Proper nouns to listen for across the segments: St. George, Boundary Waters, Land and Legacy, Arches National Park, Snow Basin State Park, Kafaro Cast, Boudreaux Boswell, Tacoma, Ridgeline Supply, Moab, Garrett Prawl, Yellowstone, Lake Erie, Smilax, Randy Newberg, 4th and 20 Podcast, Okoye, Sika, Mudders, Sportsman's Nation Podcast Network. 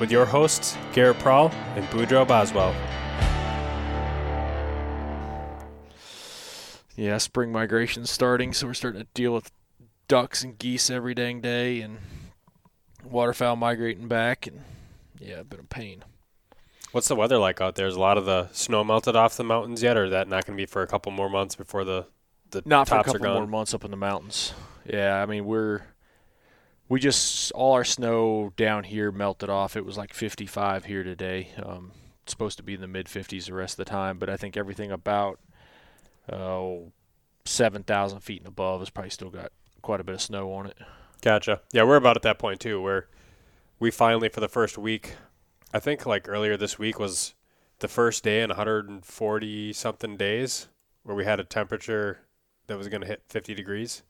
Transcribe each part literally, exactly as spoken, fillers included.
with your hosts, Garrett Prawl and Boudreaux Boswell. Yeah, spring migration's starting, so we're starting to deal with ducks and geese every dang day and waterfowl migrating back. And yeah, it's been a pain. What's the weather like out there? Is a lot of the snow melted off the mountains yet, or is that not going to be for a couple more months before the, the tops are gone? Not for a couple more months up in the mountains. Yeah, I mean, we're... We just, all our snow down here melted off. It was like fifty-five here today. Um, it's supposed to be in the mid fifties the rest of the time, but I think everything about uh, seven thousand feet and above has probably still got quite a bit of snow on it. Gotcha. Yeah, we're about at that point, too, where we finally, for the first week, I think like earlier this week was the first day in one hundred forty-something days where we had a temperature that was going to hit fifty degrees.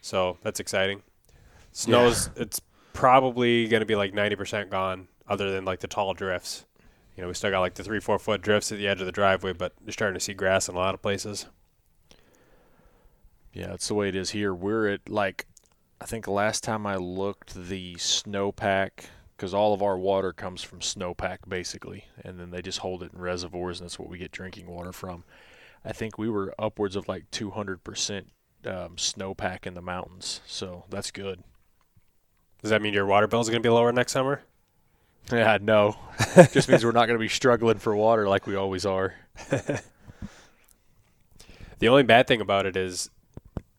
So that's exciting. Snow's yeah. It's probably going to be like ninety percent gone, other than like the tall drifts. You know, we still got like the three, four foot drifts at the edge of the driveway, but you're starting to see grass in a lot of places. Yeah, that's the way it is here. We're at like, I think last time I looked, the snowpack, because all of our water comes from snowpack basically, and then they just hold it in reservoirs, and that's what we get drinking water from. I think we were upwards of like two hundred percent um, snowpack in the mountains, so that's good. Does that mean your water bill is going to be lower next summer? Yeah, no. Just means we're not going to be struggling for water like we always are. The only bad thing about it is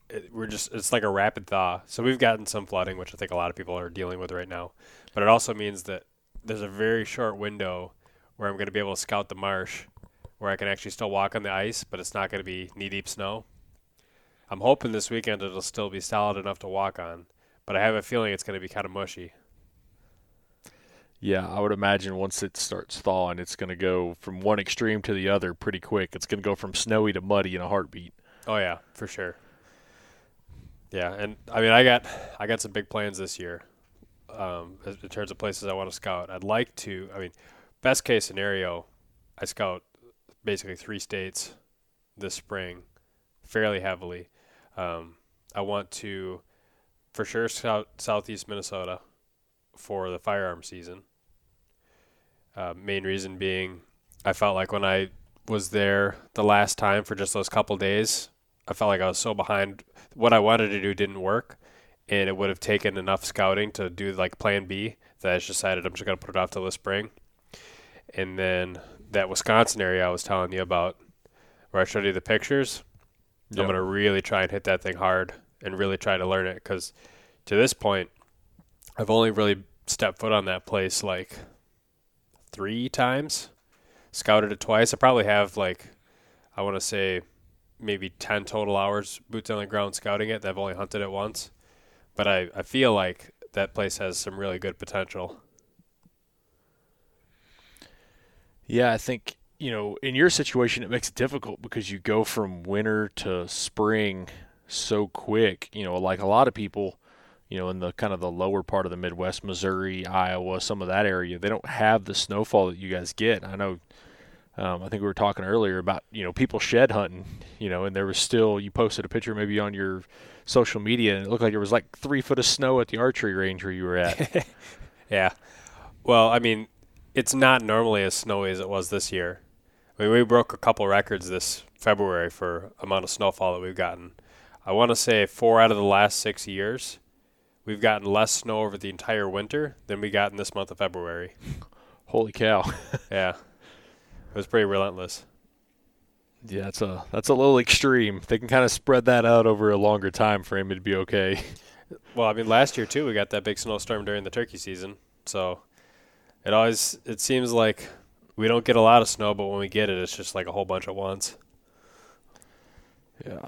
it, we're just it's like a rapid thaw. So we've gotten some flooding, which I think a lot of people are dealing with right now. But it also means that there's a very short window where I'm going to be able to scout the marsh, where I can actually still walk on the ice, but it's not going to be knee-deep snow. I'm hoping this weekend it'll still be solid enough to walk on, but I have a feeling it's going to be kind of mushy. Yeah, I would imagine once it starts thawing, it's going to go from one extreme to the other pretty quick. It's going to go from snowy to muddy in a heartbeat. Oh, yeah, for sure. Yeah, and I mean, I got I got some big plans this year um, in terms of places I want to scout. I'd like to, I mean, best case scenario, I scout basically three states this spring fairly heavily. Um, I want to... For sure, south, southeast Minnesota for the firearm season. Uh, main reason being I felt like when I was there the last time for just those couple days, I felt like I was so behind. What I wanted to do didn't work, and it would have taken enough scouting to do like plan B that I just decided I'm just going to put it off till the spring. And then that Wisconsin area I was telling you about where I showed you the pictures, yep. I'm going to really try and hit that thing hard and really try to learn it, because to this point, I've only really stepped foot on that place like three times, scouted it twice. I probably have like, I want to say maybe ten total hours boots on the ground scouting it. I've only hunted it once, but I, I feel like that place has some really good potential. Yeah, I think, you know, in your situation, it makes it difficult because you go from winter to spring so quick. You know, like a lot of people, you know, in the kind of the lower part of the Midwest, Missouri, Iowa, some of that area, they don't have the snowfall that you guys get. I know, um, I think we were talking earlier about, you know, people shed hunting, you know, and there was still, you posted a picture maybe on your social media and it looked like there was like three foot of snow at the archery range where you were at. Yeah. Well, I mean, it's not normally as snowy as it was this year. I mean, we broke a couple records this February for amount of snowfall that we've gotten. I want to say four out of the last six years, we've gotten less snow over the entire winter than we got in this month of February. Holy cow. Yeah. It was pretty relentless. Yeah, that's a, that's a little extreme. They can kind of spread that out over a longer time frame. It'd be okay. Well, I mean, last year, too, we got that big snowstorm during the turkey season. So it always it seems like we don't get a lot of snow, but when we get it, it's just like a whole bunch at once. Yeah.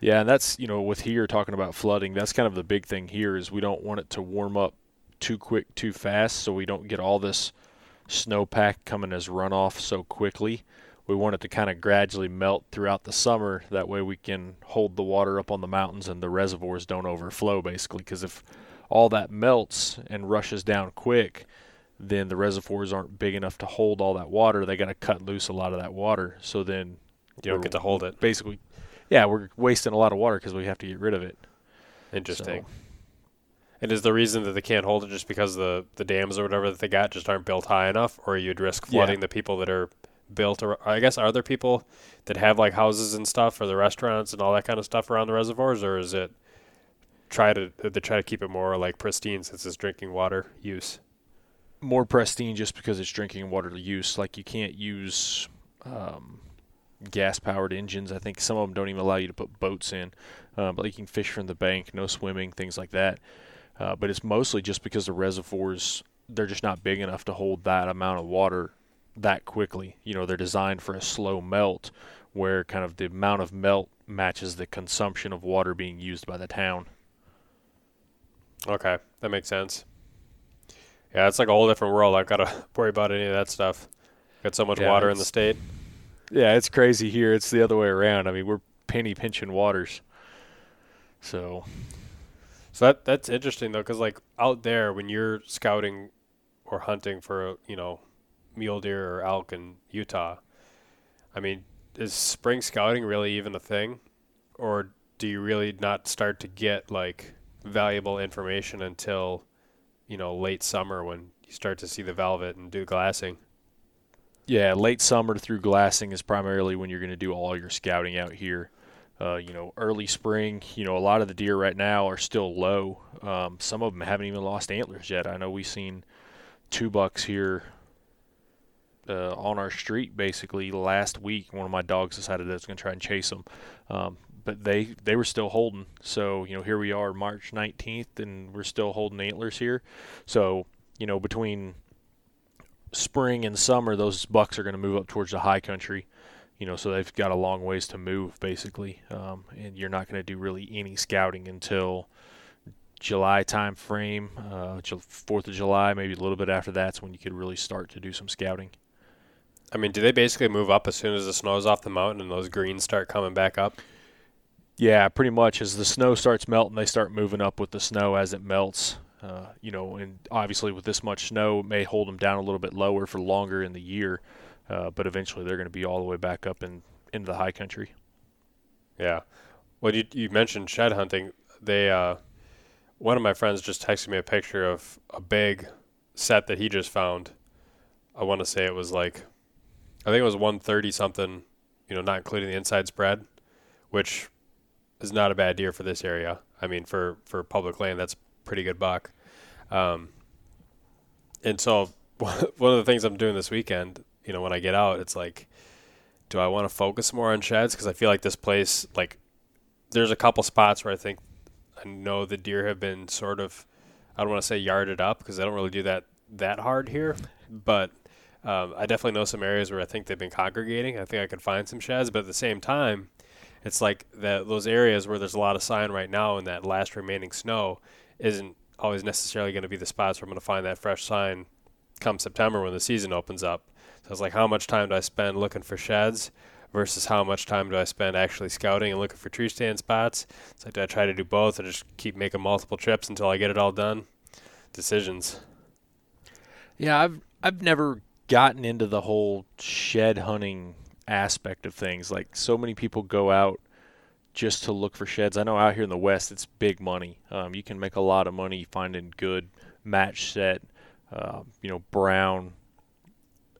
Yeah, and that's, you know, with here talking about flooding, that's kind of the big thing here is we don't want it to warm up too quick, too fast, so we don't get all this snowpack coming as runoff so quickly. We want it to kind of gradually melt throughout the summer. That way we can hold the water up on the mountains and the reservoirs don't overflow, basically, because if all that melts and rushes down quick, then the reservoirs aren't big enough to hold all that water. They got to cut loose a lot of that water. So then you don't get to hold it. Basically, yeah, we're wasting a lot of water because we have to get rid of it. Interesting. So. And is the reason that they can't hold it just because the, the dams or whatever that they got just aren't built high enough, or you'd risk flooding yeah. the people that are – built, or I guess, are there people that have like houses and stuff, or the restaurants and all that kind of stuff around the reservoirs, or is it try to they try to keep it more like pristine since it's drinking water use? More pristine just because it's drinking water use. Like you can't use um, gas powered engines. I think some of them don't even allow you to put boats in, uh, but you can fish from the bank, no swimming, things like that. Uh, but it's mostly just because the reservoirs, they're just not big enough to hold that amount of water that quickly. You know, they're designed for a slow melt where kind of the amount of melt matches the consumption of water being used by the town. Okay, that makes sense. Yeah, it's like a whole different world. I've got to worry about any of that stuff. Got so much yeah, water in the state. Yeah, it's crazy here. It's the other way around. I mean, we're penny pinching waters. So, so that that's interesting though, because like out there when you're scouting or hunting for, you know, mule deer or elk in Utah, I mean, is spring scouting really even a thing, or do you really not start to get like valuable information until, you know, late summer when you start to see the velvet and do glassing? Yeah, late summer through glassing is primarily when you're going to do all your scouting out here. Uh, you know, early spring, you know, a lot of the deer right now are still low. Um, some of them haven't even lost antlers yet. I know we've seen two bucks here Uh, on our street basically last week. One of my dogs decided that I was going to try and chase them, um, but they they were still holding. So, you know, here we are March nineteenth and we're still holding antlers here. So, you know, between spring and summer, those bucks are going to move up towards the high country, you know, so they've got a long ways to move basically, um, and you're not going to do really any scouting until July time frame, uh, fourth of July, maybe a little bit after that's when you could really start to do some scouting. I mean, do they basically move up as soon as the snow's off the mountain and those greens start coming back up? Yeah, pretty much. As the snow starts melting, they start moving up with the snow as it melts. Uh, you know, and obviously with this much snow, it may hold them down a little bit lower for longer in the year, uh, but eventually they're going to be all the way back up in, into the high country. Yeah. Well, you, you mentioned shed hunting. They, uh, one of my friends just texted me a picture of a big set that he just found. I want to say it was like... I think it was one thirty something, you know, not including the inside spread, which is not a bad deer for this area. I mean, for, for public land, that's a pretty good buck. Um, and so one of the things I'm doing this weekend, you know, when I get out, it's like, do I want to focus more on sheds? Because I feel like this place, like, there's a couple spots where I think I know the deer have been sort of, I don't want to say yarded up because I don't really do that that hard here, but... Um, I definitely know some areas where I think they've been congregating. I think I could find some sheds, but at the same time, it's like that those areas where there's a lot of sign right now and that last remaining snow isn't always necessarily going to be the spots where I'm going to find that fresh sign come September when the season opens up. So it's like, how much time do I spend looking for sheds versus how much time do I spend actually scouting and looking for tree stand spots? It's like, do I try to do both or just keep making multiple trips until I get it all done? Decisions. Yeah, I've I've never... gotten into the whole shed hunting aspect of things. Like, so many people go out just to look for sheds. I know out here in the West it's big money. Um, you can make a lot of money finding good match set, uh, you know, brown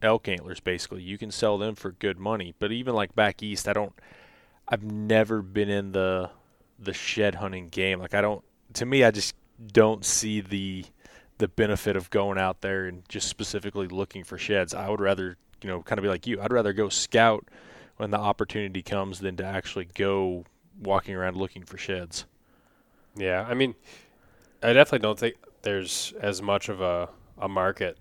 elk antlers basically. You can sell them for good money. But even like back east, I don't I've never been in the the shed hunting game. Like I don't to me I just don't see the the benefit of going out there and just specifically looking for sheds. I would rather, you know, kind of be like you, I'd rather go scout when the opportunity comes than to actually go walking around looking for sheds. Yeah. I mean, I definitely don't think there's as much of a, a market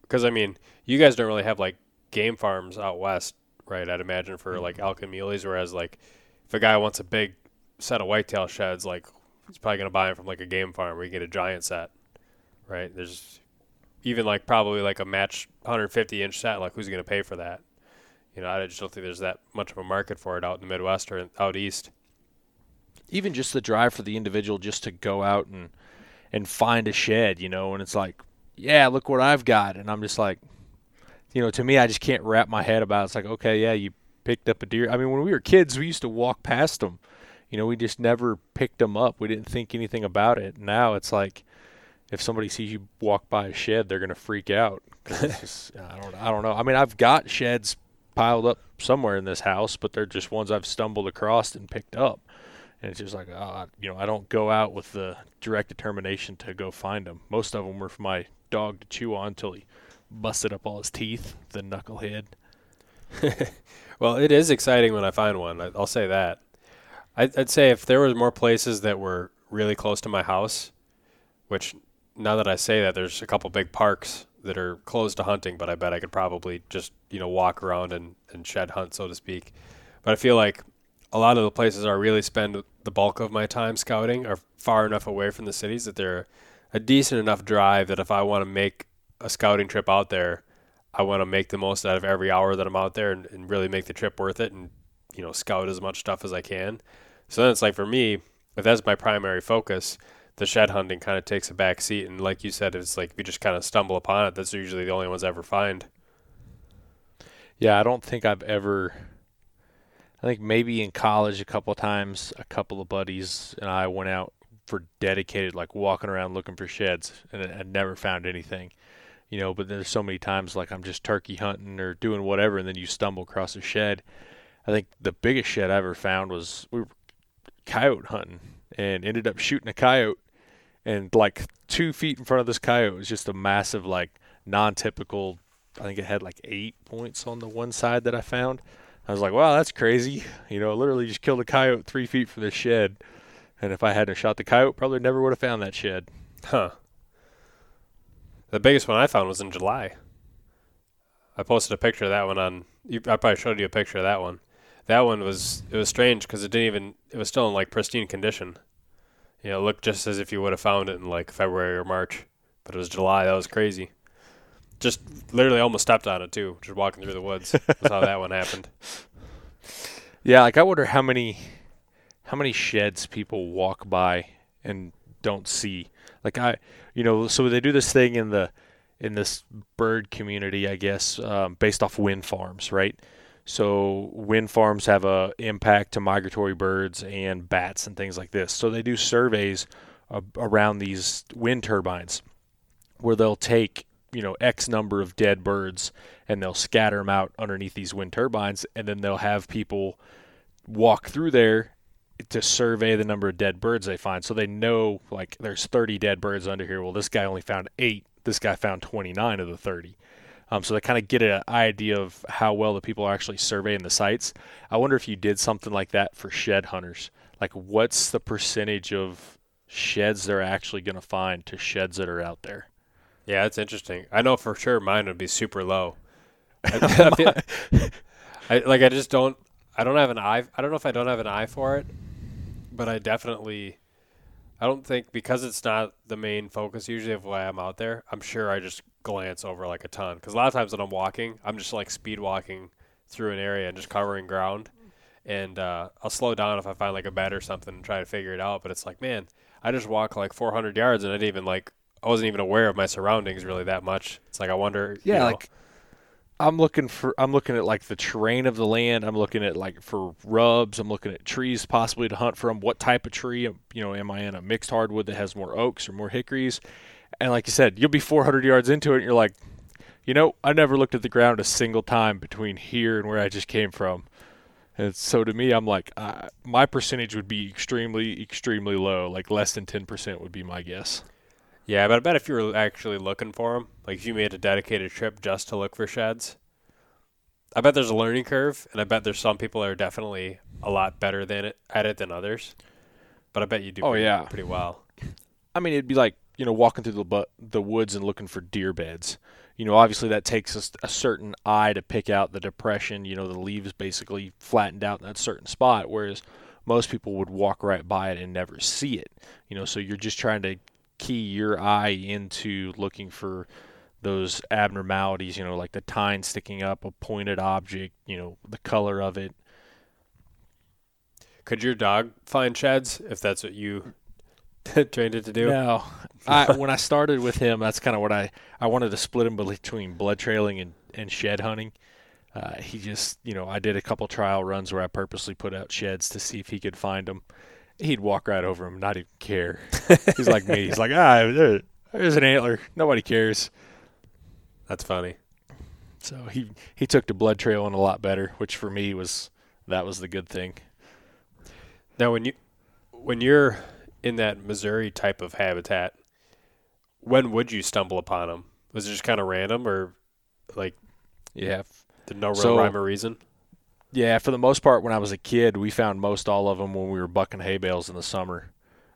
because I mean, you guys don't really have like game farms out West, right? I'd imagine for like elk and muleys, whereas like if a guy wants a big set of whitetail sheds, like he's probably going to buy them from like a game farm where you get a giant set. Right, there's even like probably like a match one hundred fifty inch set, like who's going to pay for that? You know, I just don't think there's that much of a market for it out in the Midwest or out east. Even just the drive for the individual just to go out and and find a shed, you know, and it's like, yeah, look what I've got. And I'm just like, you know, to me, I just can't wrap my head about it. It's like, okay, yeah, you picked up a deer. I mean, when we were kids, we used to walk past them. You know, we just never picked them up. We didn't think anything about it. Now it's like, if somebody sees you walk by a shed, they're going to freak out. Just, I don't, I don't know. I mean, I've got sheds piled up somewhere in this house, but they're just ones I've stumbled across and picked up. And it's just like, uh, you know, I don't go out with the direct determination to go find them. Most of them were for my dog to chew on until he busted up all his teeth, the knucklehead. Well, it is exciting when I find one. I'll say that. I'd, I'd say if there were more places that were really close to my house, which now that I say that, there's a couple big parks that are closed to hunting, but I bet I could probably just, you know, walk around and, and shed hunt, so to speak. But I feel like a lot of the places I really spend the bulk of my time scouting are far enough away from the cities that they're a decent enough drive that if I want to make a scouting trip out there, I want to make the most out of every hour that I'm out there and, and really make the trip worth it and, you know, scout as much stuff as I can. So then it's like, for me, if that's my primary focus, the shed hunting kind of takes a back seat. And like you said, it's like, if you just kind of stumble upon it, that's usually the only ones I ever find. Yeah. I don't think I've ever, I think maybe in college a couple of times, a couple of buddies and I went out for dedicated, like walking around looking for sheds, and I, I never found anything, you know, but there's so many times like I'm just turkey hunting or doing whatever. And then you stumble across a shed. I think the biggest shed I ever found was we were coyote hunting and ended up shooting a coyote, and like two feet in front of this coyote was just a massive, like non-typical, I think it had like eight points on the one side that I found. I was like, wow, that's crazy. You know, literally just killed a coyote three feet from this shed. And if I hadn't shot the coyote, probably never would have found that shed. Huh. The biggest one I found was in July. I posted a picture of that one on, you, I probably showed you a picture of that one. That one was, it was strange because it didn't even, it was still in like pristine condition. You know, it looked just as if you would have found it in like February or March, but it was July. That was crazy. Just literally almost stepped on it too, just walking through the woods. That's how that one happened. Yeah, like I wonder how many, how many sheds people walk by and don't see. Like I, you know, so they do this thing in the, in this bird community, I guess, um, based off wind farms, right? So wind farms have a impact to migratory birds and bats and things like this. So they do surveys uh, around these wind turbines where they'll take, you know, X number of dead birds and they'll scatter them out underneath these wind turbines. And then they'll have people walk through there to survey the number of dead birds they find. So they know like there's thirty dead birds under here. Well, this guy only found eight. This guy found twenty-nine of the thirty. Um, so they kind of get an idea of how well the people are actually surveying the sites. I wonder if you did something like that for shed hunters. Like, what's the percentage of sheds they're actually going to find to sheds that are out there? Yeah, that's interesting. I know for sure mine would be super low. I, I feel, I, like, I just don't, I don't have an eye. I don't know if I don't have an eye for it, but I definitely, I don't think, because it's not the main focus usually of why I'm out there, I'm sure I just glance over like a ton, because a lot of times when I'm walking, I'm just like speed walking through an area and just covering ground, and uh I'll slow down if I find like a bed or something and try to figure it out. But it's like, man, I just walk like four hundred yards and I didn't even like, I wasn't even aware of my surroundings really that much. It's like, I wonder, yeah, you know, like I'm looking for, I'm looking at like the terrain of the land. I'm looking at like for rubs. I'm looking at trees possibly to hunt from. What type of tree? You know, am I in a mixed hardwood that has more oaks or more hickories? And like you said, you'll be four hundred yards into it and you're like, you know, I never looked at the ground a single time between here and where I just came from. And so to me, I'm like, uh, my percentage would be extremely, extremely low. Like less than ten percent would be my guess. Yeah, but I bet if you were actually looking for them, like if you made a dedicated trip just to look for sheds, I bet there's a learning curve, and I bet there's some people that are definitely a lot better than it, at it than others. But I bet you do oh, pretty, yeah. pretty well. I mean, it'd be like, you know, walking through the the woods and looking for deer beds. You know, obviously that takes a, a certain eye to pick out the depression, you know, the leaves basically flattened out in that certain spot, whereas most people would walk right by it and never see it. You know, so you're just trying to key your eye into looking for those abnormalities, you know, like the tine sticking up, a pointed object, you know, the color of it. Could your dog find sheds if that's what you trained it to do? No. I, when I started with him, that's kind of what I – I wanted to split him between blood trailing and, and shed hunting. Uh, he just – you know, I did a couple trial runs where I purposely put out sheds to see if he could find them. He'd walk right over them, not even care. He's like me. He's like, ah, there, there's an antler. Nobody cares. That's funny. So he, he took to blood trailing a lot better, which for me was – that was the good thing. Now, when, you, when you're in that Missouri type of habitat, when would you stumble upon them? Was it just kind of random or like yeah, the no real so, rhyme or reason? Yeah, for the most part, when I was a kid, we found most all of them when we were bucking hay bales in the summer.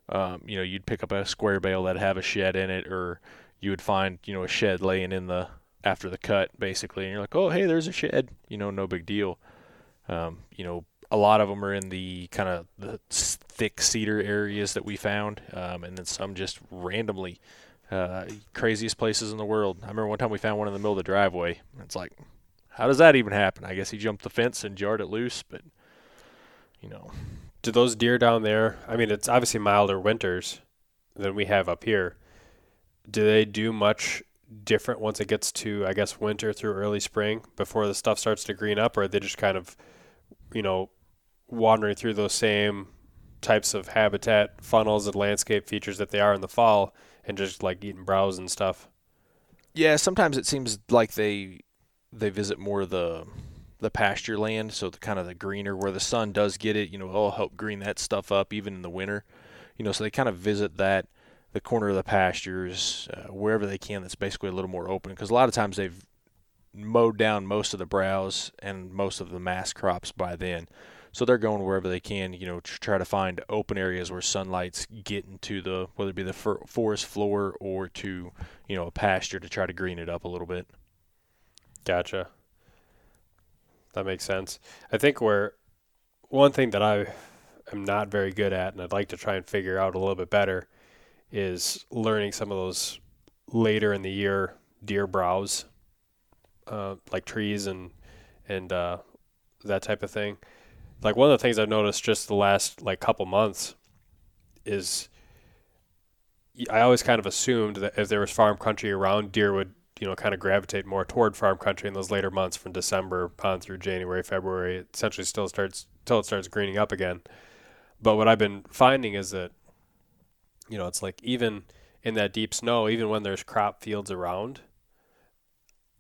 Um, you know, you'd pick up a square bale that'd have a shed in it, or you would find, you know, a shed laying in the after the cut, basically. And you're like, oh, hey, there's a shed. You know, no big deal. Um, you know, a lot of them are in the kind of the thick cedar areas that we found, um, and then some just randomly uh, craziest places in the world. I remember one time we found one in the middle of the driveway. It's like, how does that even happen? I guess he jumped the fence and jarred it loose, but, you know. Do those deer down there, I mean, it's obviously milder winters than we have up here. Do they do much different once it gets to, I guess, winter through early spring before the stuff starts to green up, or are they just kind of, you know, wandering through those same types of habitat funnels and landscape features that they are in the fall and just like eating browse and stuff? Yeah, sometimes it seems like they they visit more the the pasture land, so the kind of the greener where the sun does get it, you know, it'll help green that stuff up even in the winter. You know, so they kind of visit that, the corner of the pastures, uh, wherever they can that's basically a little more open, because a lot of times they've mowed down most of the browse and most of the mass crops by then. So they're going wherever they can, you know, to try to find open areas where sunlight's getting to the, whether it be the forest floor or to, you know, a pasture to try to green it up a little bit. Gotcha. That makes sense. I think where one thing that I am not very good at and I'd like to try and figure out a little bit better is learning some of those later in the year deer browse. Uh, like trees and and uh, that type of thing. Like one of the things I've noticed just the last like couple months is I always kind of assumed that if there was farm country around, deer would, you know, kind of gravitate more toward farm country in those later months from December on through January, February. It essentially still starts till it starts greening up again. But what I've been finding is that, you know, it's like even in that deep snow, even when there's crop fields around,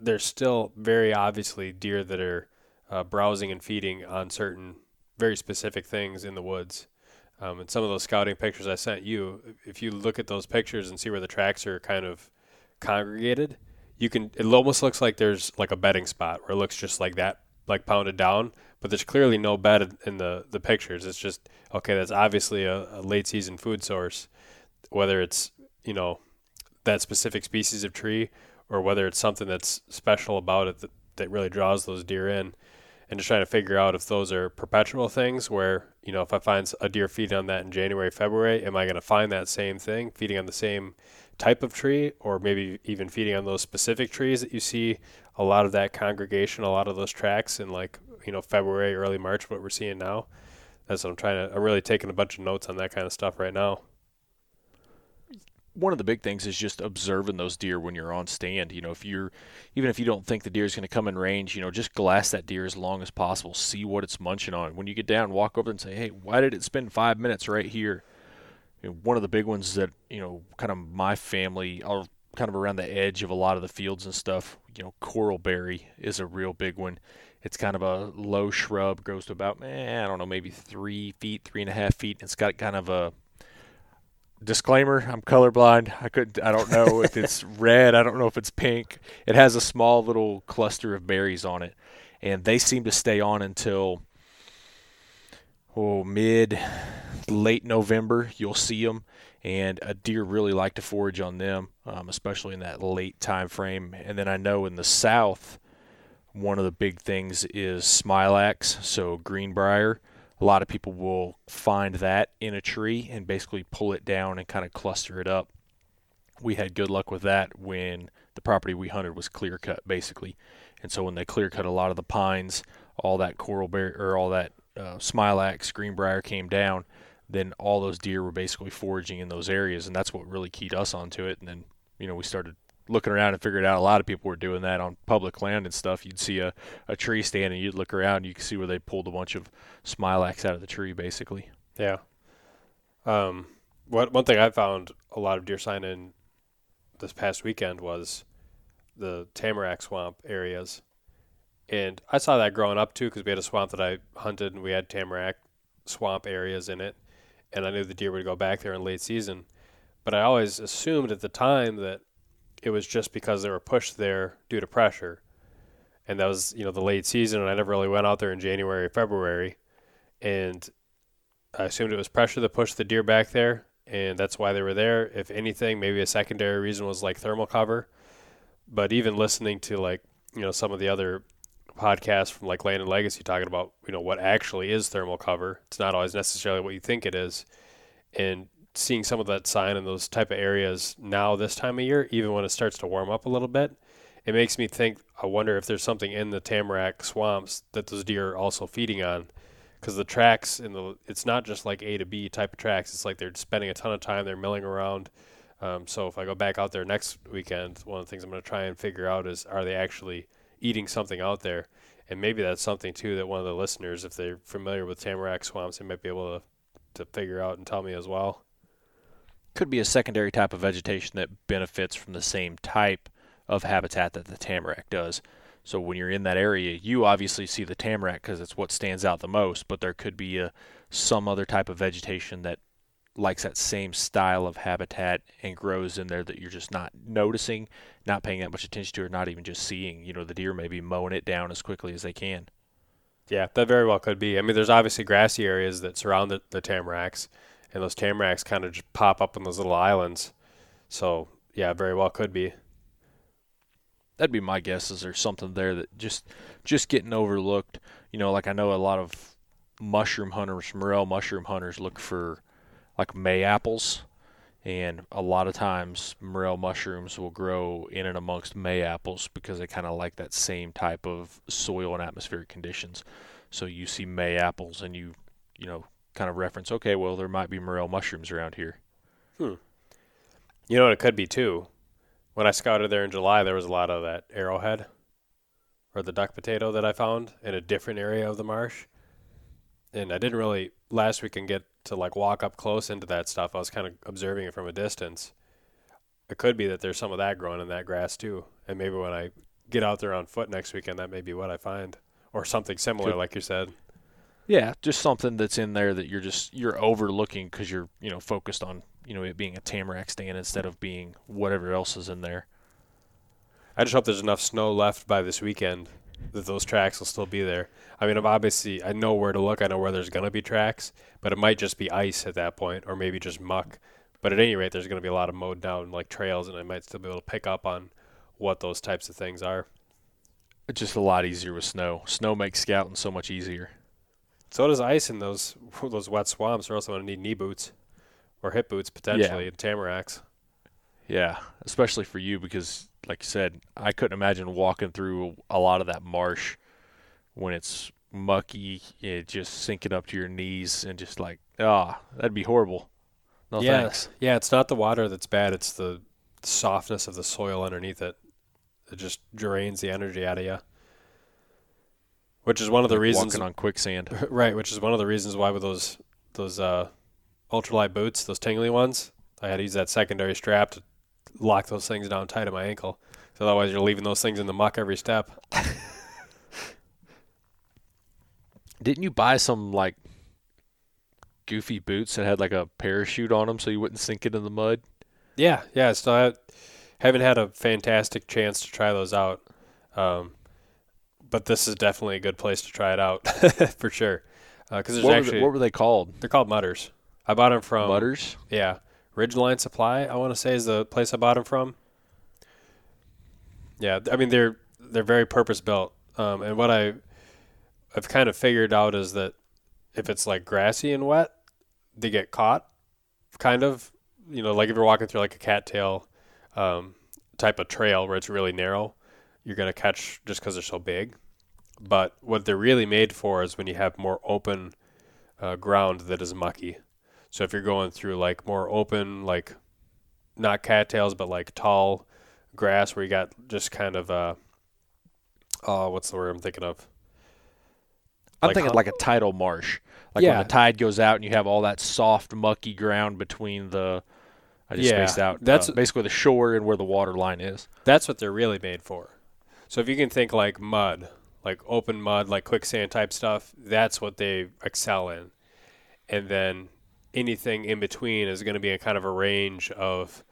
there's still very obviously deer that are uh, browsing and feeding on certain very specific things in the woods. Um, and some of those scouting pictures I sent you, if you look at those pictures and see where the tracks are kind of congregated, you can, it almost looks like there's like a bedding spot where it looks just like that, like pounded down, but there's clearly no bed in the, the pictures. It's just, okay, that's obviously a, a late season food source, whether it's, you know, that specific species of tree or whether it's something that's special about it that, that really draws those deer in, and just trying to figure out if those are perpetual things where, you know, if I find a deer feeding on that in January, February, am I going to find that same thing feeding on the same type of tree, or maybe even feeding on those specific trees that you see a lot of that congregation, a lot of those tracks in like, you know, February, early March, what we're seeing now. That's what I'm trying to, I'm really taking a bunch of notes on that kind of stuff right now. One of the big things is just observing those deer when you're on stand. You know, if you're, even if you don't think the deer is going to come in range, you know, just glass that deer as long as possible. See what it's munching on. When you get down, walk over and say, hey, why did it spend five minutes right here? You know, one of the big ones that, you know, kind of my family, are kind of around the edge of a lot of the fields and stuff, you know, coralberry is a real big one. It's kind of a low shrub, grows to about, eh, I don't know, maybe three feet, three and a half feet. It's got kind of a, disclaimer, I'm colorblind. I couldn't, I don't know if it's red. I don't know if it's pink. It has a small little cluster of berries on it, and they seem to stay on until oh, mid, late November. You'll see them, and a deer really like to forage on them, um, especially in that late time frame. And then I know in the south, one of the big things is smilax, so greenbrier. A lot of people will find that in a tree and basically pull it down and kind of cluster it up. We had good luck with that when the property we hunted was clear cut basically. And so when they clear cut a lot of the pines, all that coral bear or all that uh, smilax, greenbrier came down, then all those deer were basically foraging in those areas. And that's what really keyed us onto it. And then, you know, we started looking around and figured out a lot of people were doing that on public land and stuff. You'd see a, a tree stand and you'd look around and you could see where they pulled a bunch of smilax out of the tree basically. Yeah. Um, what, one thing I found a lot of deer sign in this past weekend was the tamarack swamp areas. And I saw that growing up too, because we had a swamp that I hunted and we had tamarack swamp areas in it. And I knew the deer would go back there in late season. But I always assumed at the time that it was just because they were pushed there due to pressure. And that was, you know, the late season, and I never really went out there in January or February. And I assumed it was pressure that pushed the deer back there, and that's why they were there. If anything, maybe a secondary reason was like thermal cover. But even listening to, like, you know, some of the other podcasts from like Land and Legacy talking about, you know, what actually is thermal cover. It's not always necessarily what you think it is. And seeing some of that sign in those type of areas now this time of year, even when it starts to warm up a little bit, it makes me think, I wonder if there's something in the tamarack swamps that those deer are also feeding on. Because the tracks, in the it's not just like A to B type of tracks. It's like they're spending a ton of time, they're milling around. Um, so if I go back out there next weekend, one of the things I'm going to try and figure out is, are they actually eating something out there? And maybe that's something, too, that one of the listeners, if they're familiar with tamarack swamps, they might be able to, to figure out and tell me as well. Could be a secondary type of vegetation that benefits from the same type of habitat that the tamarack does. So when you're in that area, you obviously see the tamarack because it's what stands out the most, but there could be a, some other type of vegetation that likes that same style of habitat and grows in there that you're just not noticing, not paying that much attention to, or not even just seeing. You know, the deer may be mowing it down as quickly as they can. Yeah, that very well could be. I mean, there's obviously grassy areas that surround the, the tamaracks, and those tamaracks kind of just pop up on those little islands. So, yeah, very well could be. That'd be my guess, is there's something there that just just getting overlooked. You know, like I know a lot of mushroom hunters, morel mushroom hunters, look for like May apples, and a lot of times morel mushrooms will grow in and amongst May apples because they kind of like that same type of soil and atmospheric conditions. So you see May apples and you, you know, kind of reference, okay, well, there might be morel mushrooms around here. Hmm. You know what it could be, too? When I scouted there in July, there was a lot of that arrowhead or the duck potato that I found in a different area of the marsh. And I didn't really last weekend get to like walk up close into that stuff. I was kind of observing it from a distance. It could be that there's some of that growing in that grass too. And maybe when I get out there on foot next weekend, that may be what I find, or something similar, like you said. Yeah, just something that's in there that you're just you're overlooking because you're, you know, focused on, you know, it being a tamarack stand instead of being whatever else is in there. I just hope there's enough snow left by this weekend that those tracks will still be there. I mean, I'm obviously, I know where to look. I know where there's going to be tracks, but it might just be ice at that point, or maybe just muck. But at any rate, there's going to be a lot of mowed down like trails, and I might still be able to pick up on what those types of things are. It's just a lot easier with snow. Snow makes scouting so much easier. So does ice in those those wet swamps, or else I'm going to need knee boots. Or hip boots, potentially, yeah. And tamaracks. Yeah, especially for you because, like you said, I couldn't imagine walking through a lot of that marsh when it's mucky, it just sinking up to your knees and just like, ah, oh, that'd be horrible. No yeah. thanks. Yeah, it's not the water that's bad. It's the softness of the soil underneath it. It just drains the energy out of you. Which is one of like the reasons... Walking on quicksand. Right, which is one of the reasons why with those... those uh, ultralight boots, those tingly ones, I had to use that secondary strap to lock those things down tight at my ankle. So otherwise you're leaving those things in the muck every step. Didn't you buy some like goofy boots that had like a parachute on them so you wouldn't sink into the mud? Yeah, yeah. So I haven't had a fantastic chance to try those out. Um, but this is definitely a good place to try it out for sure. Uh, cause there's what, actually, were they, what were they called? They're called Mudders. I bought them from... Mudders? Yeah. Ridgeline Supply, I want to say, is the place I bought them from. Yeah. I mean, they're they're very purpose-built. Um, and what I, I've kind of figured out is that if it's, like, grassy and wet, they get caught, kind of. You know, like if you're walking through, like, a cattail um, type of trail where it's really narrow, you're going to catch just because they're so big. But what they're really made for is when you have more open uh, ground that is mucky. So if you're going through like more open, like not cattails, but like tall grass where you got just kind of uh oh, what's the word I'm thinking of? I'm like, thinking like a tidal marsh. Like yeah. when the tide goes out and you have all that soft, mucky ground between the I just yeah, spaced out. That's uh, basically the shore and where the water line is. That's what they're really made for. So if you can think like mud, like open mud, like quicksand type stuff, that's what they excel in. And then anything in between is going to be a kind of a range of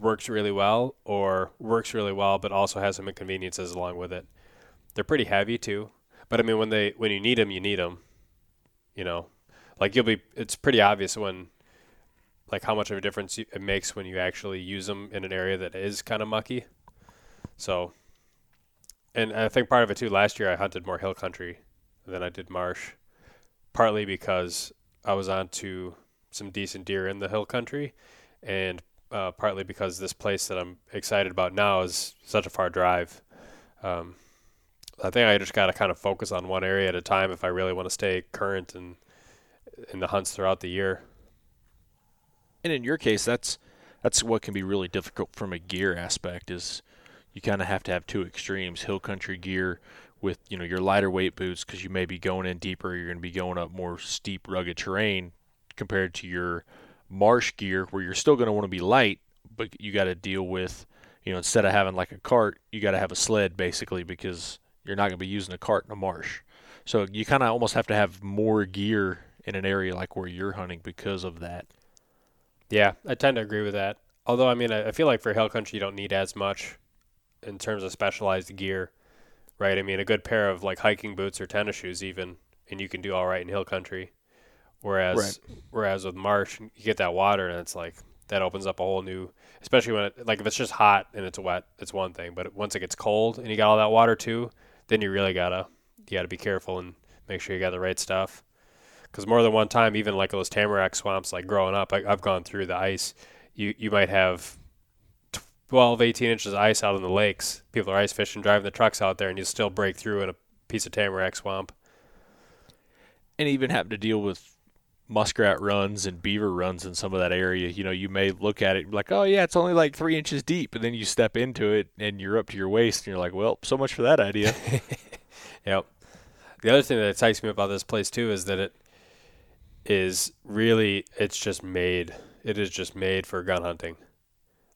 works really well or works really well, but also has some inconveniences along with it. They're pretty heavy too. But I mean, when they, when you need them, you need them, you know, like you'll be, it's pretty obvious when, like how much of a difference it makes when you actually use them in an area that is kind of mucky. So, and I think part of it too, last year I hunted more hill country than I did marsh, partly because I was onto some decent deer in the hill country, and uh, partly because this place that I'm excited about now is such a far drive. Um, I think I just got to kind of focus on one area at a time if I really want to stay current and in the hunts throughout the year. And in your case, that's that's what can be really difficult from a gear aspect is you kind of have to have two extremes, hill country gear with, you know, your lighter weight boots because you may be going in deeper, you're going to be going up more steep, rugged terrain compared to your marsh gear where you're still going to want to be light, but you got to deal with, you know, instead of having like a cart, you got to have a sled basically because you're not going to be using a cart in a marsh. So you kind of almost have to have more gear in an area like where you're hunting because of that. Yeah, I tend to agree with that. Although, I mean, I feel like for hill country, you don't need as much in terms of specialized gear, right? I mean, a good pair of like hiking boots or tennis shoes even, and you can do all right in hill country. Whereas right. whereas with marsh, you get that water and it's like, that opens up a whole new, especially when it, like if it's just hot and it's wet, it's one thing. But once it gets cold and you got all that water too, then you really gotta, you gotta be careful and make sure you got the right stuff. Because more than one time, even like those tamarack swamps, like growing up, I, I've gone through the ice. You you might have twelve, eighteen inches of ice out in the lakes. People are ice fishing, driving the trucks out there, and you still break through in a piece of tamarack swamp. And even happen to deal with muskrat runs and beaver runs in some of that area. You know, you may look at it like, oh, yeah, it's only like three inches deep. And then you step into it, and you're up to your waist, and you're like, well, so much for that idea. Yep. The other thing that excites me about this place, too, is that it, is really it's just made it is just made for gun hunting.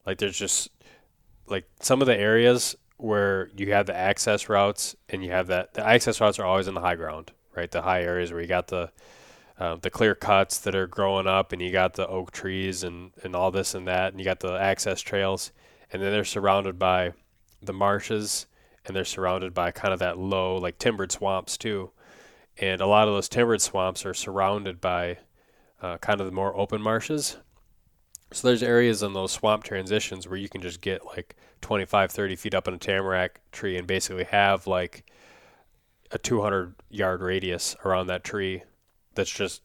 Like there's just like some of the areas where you have the access routes and you have that the access routes are always in the high ground, right? The high areas where you got the uh, the clear cuts that are growing up and you got the oak trees and and all this and that, and you got the access trails, and then they're surrounded by the marshes and they're surrounded by kind of that low like timbered swamps too. And a lot of those timbered swamps are surrounded by uh, kind of the more open marshes. So there's areas in those swamp transitions where you can just get like twenty-five, thirty feet up in a tamarack tree and basically have like a two hundred yard radius around that tree that's just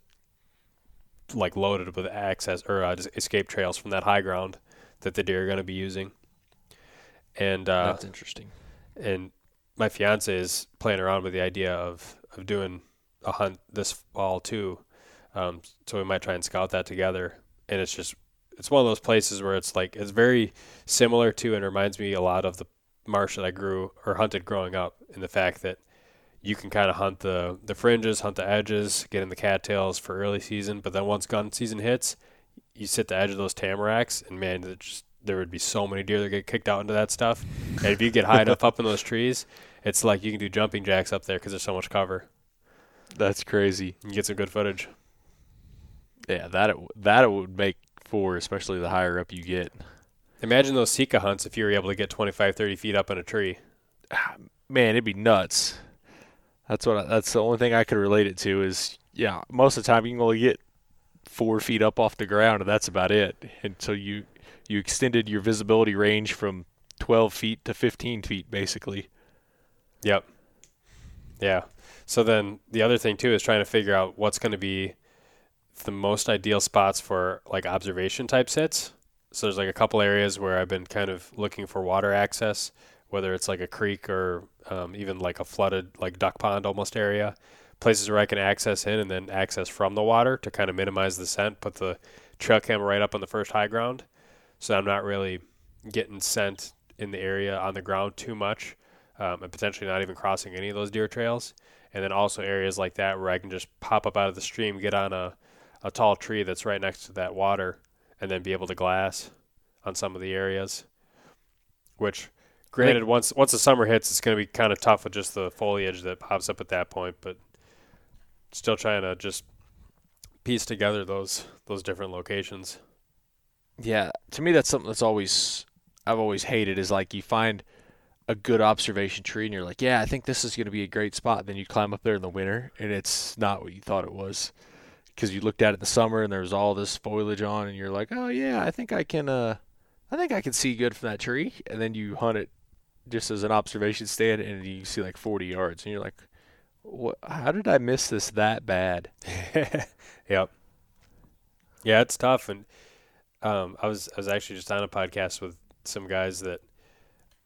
like loaded with access or uh, escape trails from that high ground that the deer are going to be using. And uh, that's interesting. And my fiance is playing around with the idea of of doing a hunt this fall too. Um, so we might try and scout that together. And it's just, it's one of those places where it's like, it's very similar to, and reminds me a lot of the marsh that I grew or hunted growing up, in the fact that you can kind of hunt the, the fringes, hunt the edges, get in the cattails for early season. But then once gun season hits, you sit the edge of those tamaracks and man, just, there would be so many deer that get kicked out into that stuff. And if you get high enough up in those trees, it's like you can do jumping jacks up there because there's so much cover. That's crazy. You get some good footage. Yeah, that it, that it would make for, especially the higher up you get. Imagine those Sika hunts if you were able to get twenty-five, thirty feet up in a tree. Ah, man, it'd be nuts. That's what I, that's the only thing I could relate it to is, yeah, most of the time you can only get four feet up off the ground, and that's about it. And so you, you extended your visibility range from twelve feet to fifteen feet, basically. Yep. Yeah. So then the other thing too is trying to figure out what's going to be the most ideal spots for like observation type sits. So there's like a couple areas where I've been kind of looking for water access, whether it's like a creek or um, even like a flooded like duck pond almost area, places where I can access in and then access from the water to kind of minimize the scent, put the trail camera right up on the first high ground. So I'm not really getting scent in the area on the ground too much, um, and potentially not even crossing any of those deer trails. And then also areas like that where I can just pop up out of the stream, get on a, a tall tree that's right next to that water, and then be able to glass on some of the areas, which granted, think, once once the summer hits, it's going to be kind of tough with just the foliage that pops up at that point, but still trying to just piece together those those different locations. Yeah, to me that's something that's always I've always hated is like you find a good observation tree and you're like, yeah, I think this is going to be a great spot. Then you climb up there in the winter and it's not what you thought it was, because you looked at it in the summer and there was all this foliage on and you're like, oh yeah, I think I can, uh, I think I can see good from that tree. And then you hunt it just as an observation stand and you see like forty yards and you're like, what, how did I miss this that bad? Yep. Yeah, it's tough. And, um, I was, I was actually just on a podcast with some guys that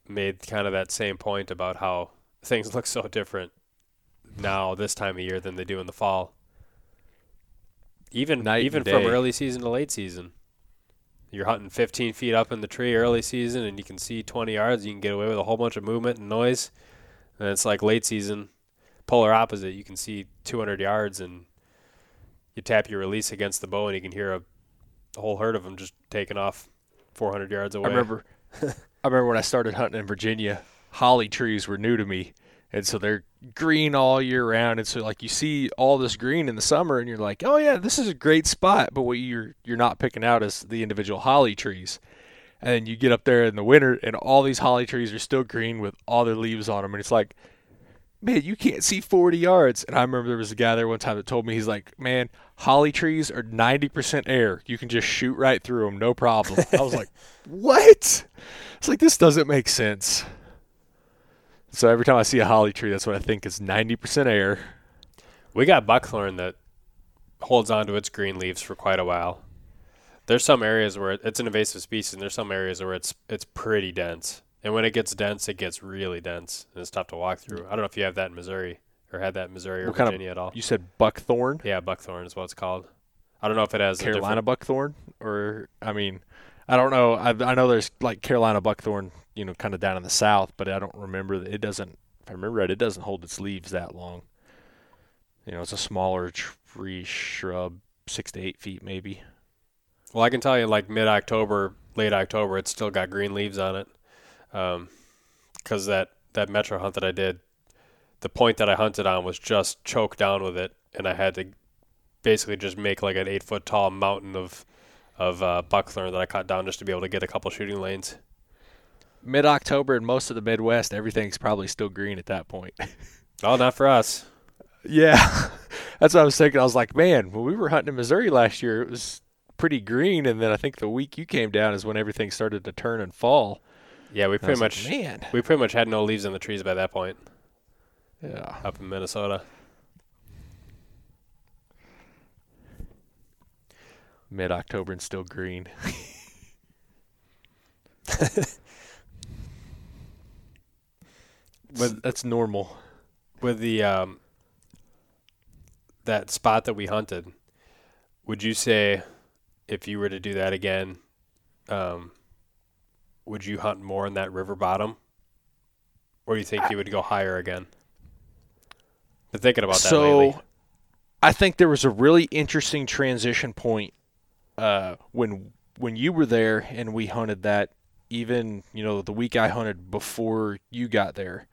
made kind of that same point about how things look so different now this time of year than they do in the fall. Even Night even from early season to late season, you're hunting fifteen feet up in the tree early season, and you can see twenty yards. You can get away with a whole bunch of movement and noise. And it's like late season, polar opposite. You can see two hundred yards, and you tap your release against the bow, and you can hear a, a whole herd of them just taking off four hundred yards away. I remember, I remember when I started hunting in Virginia, holly trees were new to me, and so they're green all year round. And so like you see all this green in the summer and you're like, oh yeah, this is a great spot. But what you're, you're not picking out is the individual holly trees. And you get up there in the winter and all these holly trees are still green with all their leaves on them. And it's like, man, you can't see forty yards. And I remember there was a guy there one time that told me, he's like, man, holly trees are ninety percent air. You can just shoot right through them. No problem. I was like, what? It's like, this doesn't make sense. So every time I see a holly tree, that's what I think is ninety percent air. We got buckthorn that holds onto its green leaves for quite a while. There's some areas where it's an invasive species, and there's some areas where it's it's pretty dense. And when it gets dense, it gets really dense, and it's tough to walk through. I don't know if you have that in Missouri or had that in Missouri or what Virginia kind of, at all. You said buckthorn? Yeah, buckthorn is what it's called. I don't know if it has Carolina buckthorn or, I mean, I don't know. I, I know there's like Carolina buckthorn, you know, kind of down in the south, but I don't remember. It doesn't, if I remember right, it doesn't hold its leaves that long. You know, it's a smaller tree shrub, six to eight feet maybe. Well, I can tell you like mid-October, late October, it's still got green leaves on it. Um, because that, that metro hunt that I did, the point that I hunted on was just choked down with it, and I had to basically just make like an eight-foot tall mountain of of uh, buckthorn that I cut down just to be able to get a couple shooting lanes. Mid-October in most of the Midwest, everything's probably still green at that point. Oh, not for us. Yeah. That's what I was thinking. I was like, man, when we were hunting in Missouri last year, it was pretty green. And then I think the week you came down is when everything started to turn and fall. Yeah, we pretty much like, man. we pretty much had no leaves in the trees by that point. Yeah. Up in Minnesota. Mid-October and still green. But that's normal. With the um, that spot that we hunted, would you say if you were to do that again, um, would you hunt more in that river bottom, or do you think I, you would go higher again? Been thinking about that so, lately. I think there was a really interesting transition point uh, when when you were there and we hunted that. Even you know the week I hunted before you got there.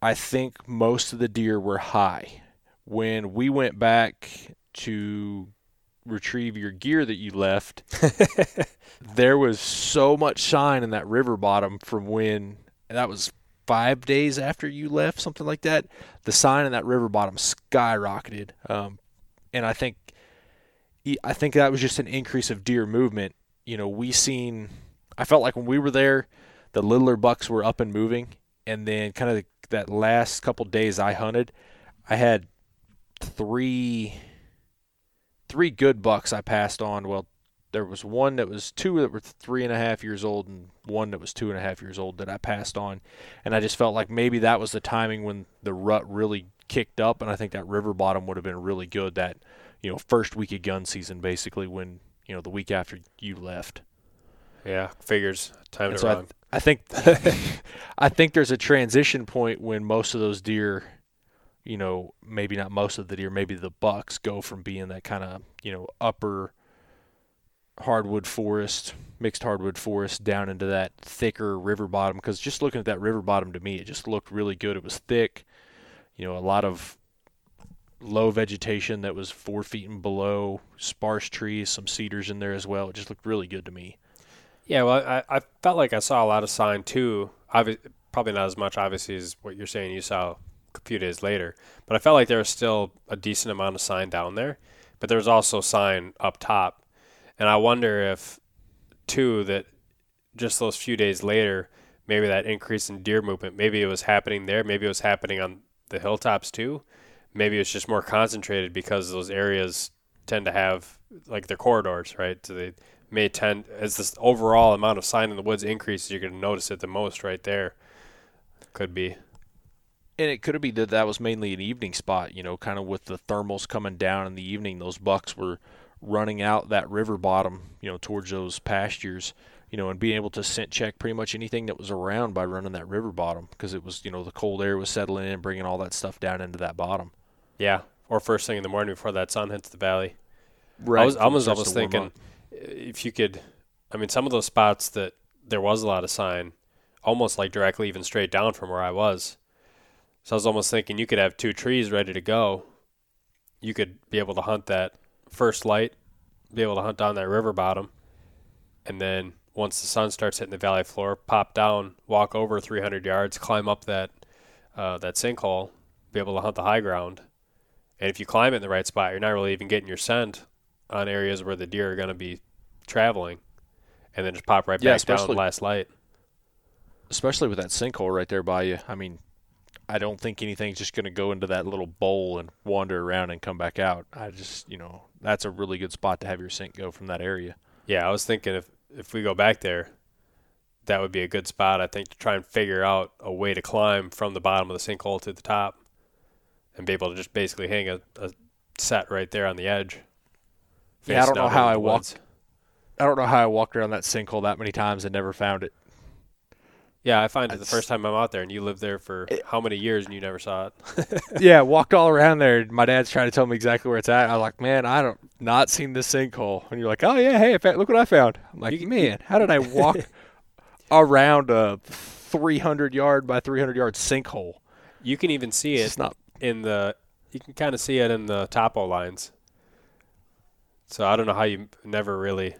I think most of the deer were high. When we went back to retrieve your gear that you left, there was so much shine in that river bottom from when, and that was five days after you left, something like that. The shine in that river bottom skyrocketed. Um, and I think, I think that was just an increase of deer movement. You know, we seen, I felt like when we were there, the littler bucks were up and moving. And then kind of the, that last couple days I hunted, I had three, three good bucks I passed on. Well, there was one that was two that were three and a half years old and one that was two and a half years old that I passed on. And I just felt like maybe that was the timing when the rut really kicked up. And I think that river bottom would have been really good that, you know, first week of gun season, basically when, you know, the week after you left. Yeah. Figures. Time to so run. I, I think, I think there's a transition point when most of those deer, you know, maybe not most of the deer, maybe the bucks go from being that kind of, you know, upper hardwood forest, mixed hardwood forest, down into that thicker river bottom. Because just looking at that river bottom, to me, it just looked really good. It was thick, you know, a lot of low vegetation that was four feet and below, sparse trees, some cedars in there as well. It just looked really good to me. Yeah, well, I, I felt like I saw a lot of sign too. Obvi- probably not as much, obviously, as what you're saying you saw a few days later, but I felt like there was still a decent amount of sign down there, but there was also sign up top. And I wonder if, too, that just those few days later, maybe that increase in deer movement, maybe it was happening there. Maybe it was happening on the hilltops, too. Maybe it's just more concentrated because those areas tend to have, like, their corridors, right? So they may tend, as this overall amount of sign in the woods increases, you're going to notice it the most right there. Could be. And it could be that that was mainly an evening spot, you know, kind of with the thermals coming down in the evening, those bucks were running out that river bottom, you know, towards those pastures, you know, and being able to scent check pretty much anything that was around by running that river bottom because it was, you know, the cold air was settling in and bringing all that stuff down into that bottom. Yeah, or first thing in the morning before that sun hits the valley. Right. I was, I was almost thinking if you could, I mean, some of those spots that there was a lot of sign, almost like directly even straight down from where I was. So I was almost thinking you could have two trees ready to go. You could be able to hunt that first light, be able to hunt down that river bottom, and then once the sun starts hitting the valley floor, pop down, walk over three hundred yards, climb up that uh, that sinkhole, be able to hunt the high ground. And if you climb it in the right spot, you're not really even getting your scent on areas where the deer are going to be traveling, and then just pop right yeah, back down last light. Especially with that sinkhole right there by you. I mean, I don't think anything's just going to go into that little bowl and wander around and come back out. I just, you know, that's a really good spot to have your scent go from that area. Yeah, I was thinking if, if we go back there, that would be a good spot, I think, to try and figure out a way to climb from the bottom of the sinkhole to the top and be able to just basically hang a, a set right there on the edge. Yeah, I don't know how I walked. I don't know how I walked around that sinkhole that many times and never found it. Yeah, I find it the first time I'm out there, and you lived there for how many years, and you never saw it. Yeah, walked all around there. My dad's trying to tell me exactly where it's at. I'm like, man, I don't not seen this sinkhole. And you're like, oh yeah, hey, look what I found. I'm like, man, how did I walk around a three hundred yard by three hundred yard sinkhole? You can even see it not, in the. You can kind of see it in the topo lines. So I don't know how you never really.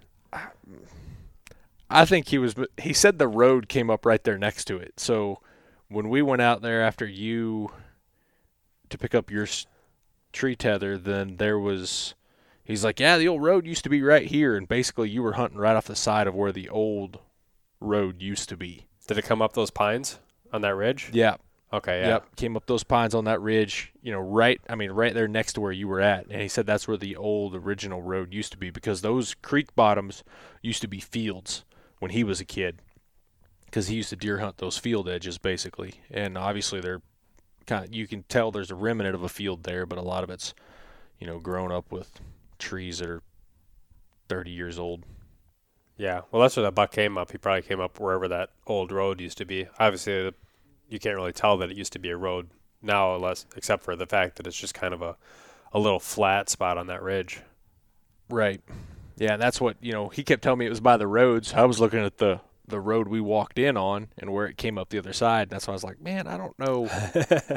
I think he was. He said the road came up right there next to it. So when we went out there after you to pick up your tree tether, then there was. He's like, yeah, the old road used to be right here, and basically you were hunting right off the side of where the old road used to be. Did it come up those pines on that ridge? Yeah. Okay. Yeah. Yep. Came up those pines on that ridge. You know, right. I mean, right there next to where you were at. And he said that's where the old original road used to be because those creek bottoms used to be fields when he was a kid, because he used to deer hunt those field edges basically. And obviously they're kind of, you can tell there's a remnant of a field there, but a lot of it's, you know, grown up with trees that are thirty years old. Yeah. Well, that's where that buck came up. He probably came up wherever that old road used to be. Obviously you can't really tell that it used to be a road now, unless, except for the fact that it's just kind of a, a little flat spot on that ridge. Right. Yeah, and that's what, you know, he kept telling me it was by the roads. I was looking at the, the road we walked in on and where it came up the other side. That's why I was like, man, I don't know.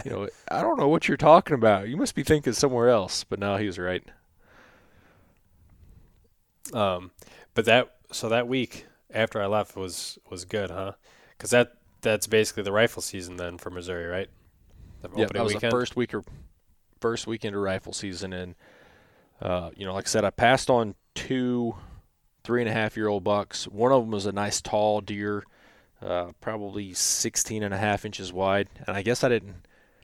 you know, I don't know what you're talking about. You must be thinking somewhere else. But no, he was right. Um, but that, so that week after I left was, was good, huh? Because that, that's basically the rifle season then for Missouri, right? Yeah, that was weekend. the first, week or, first weekend of rifle season. And, uh, you know, like I said, I passed on two three-and-a-half-year-old bucks. One of them was a nice tall deer, uh, probably sixteen and a half inches wide. And I guess I didn't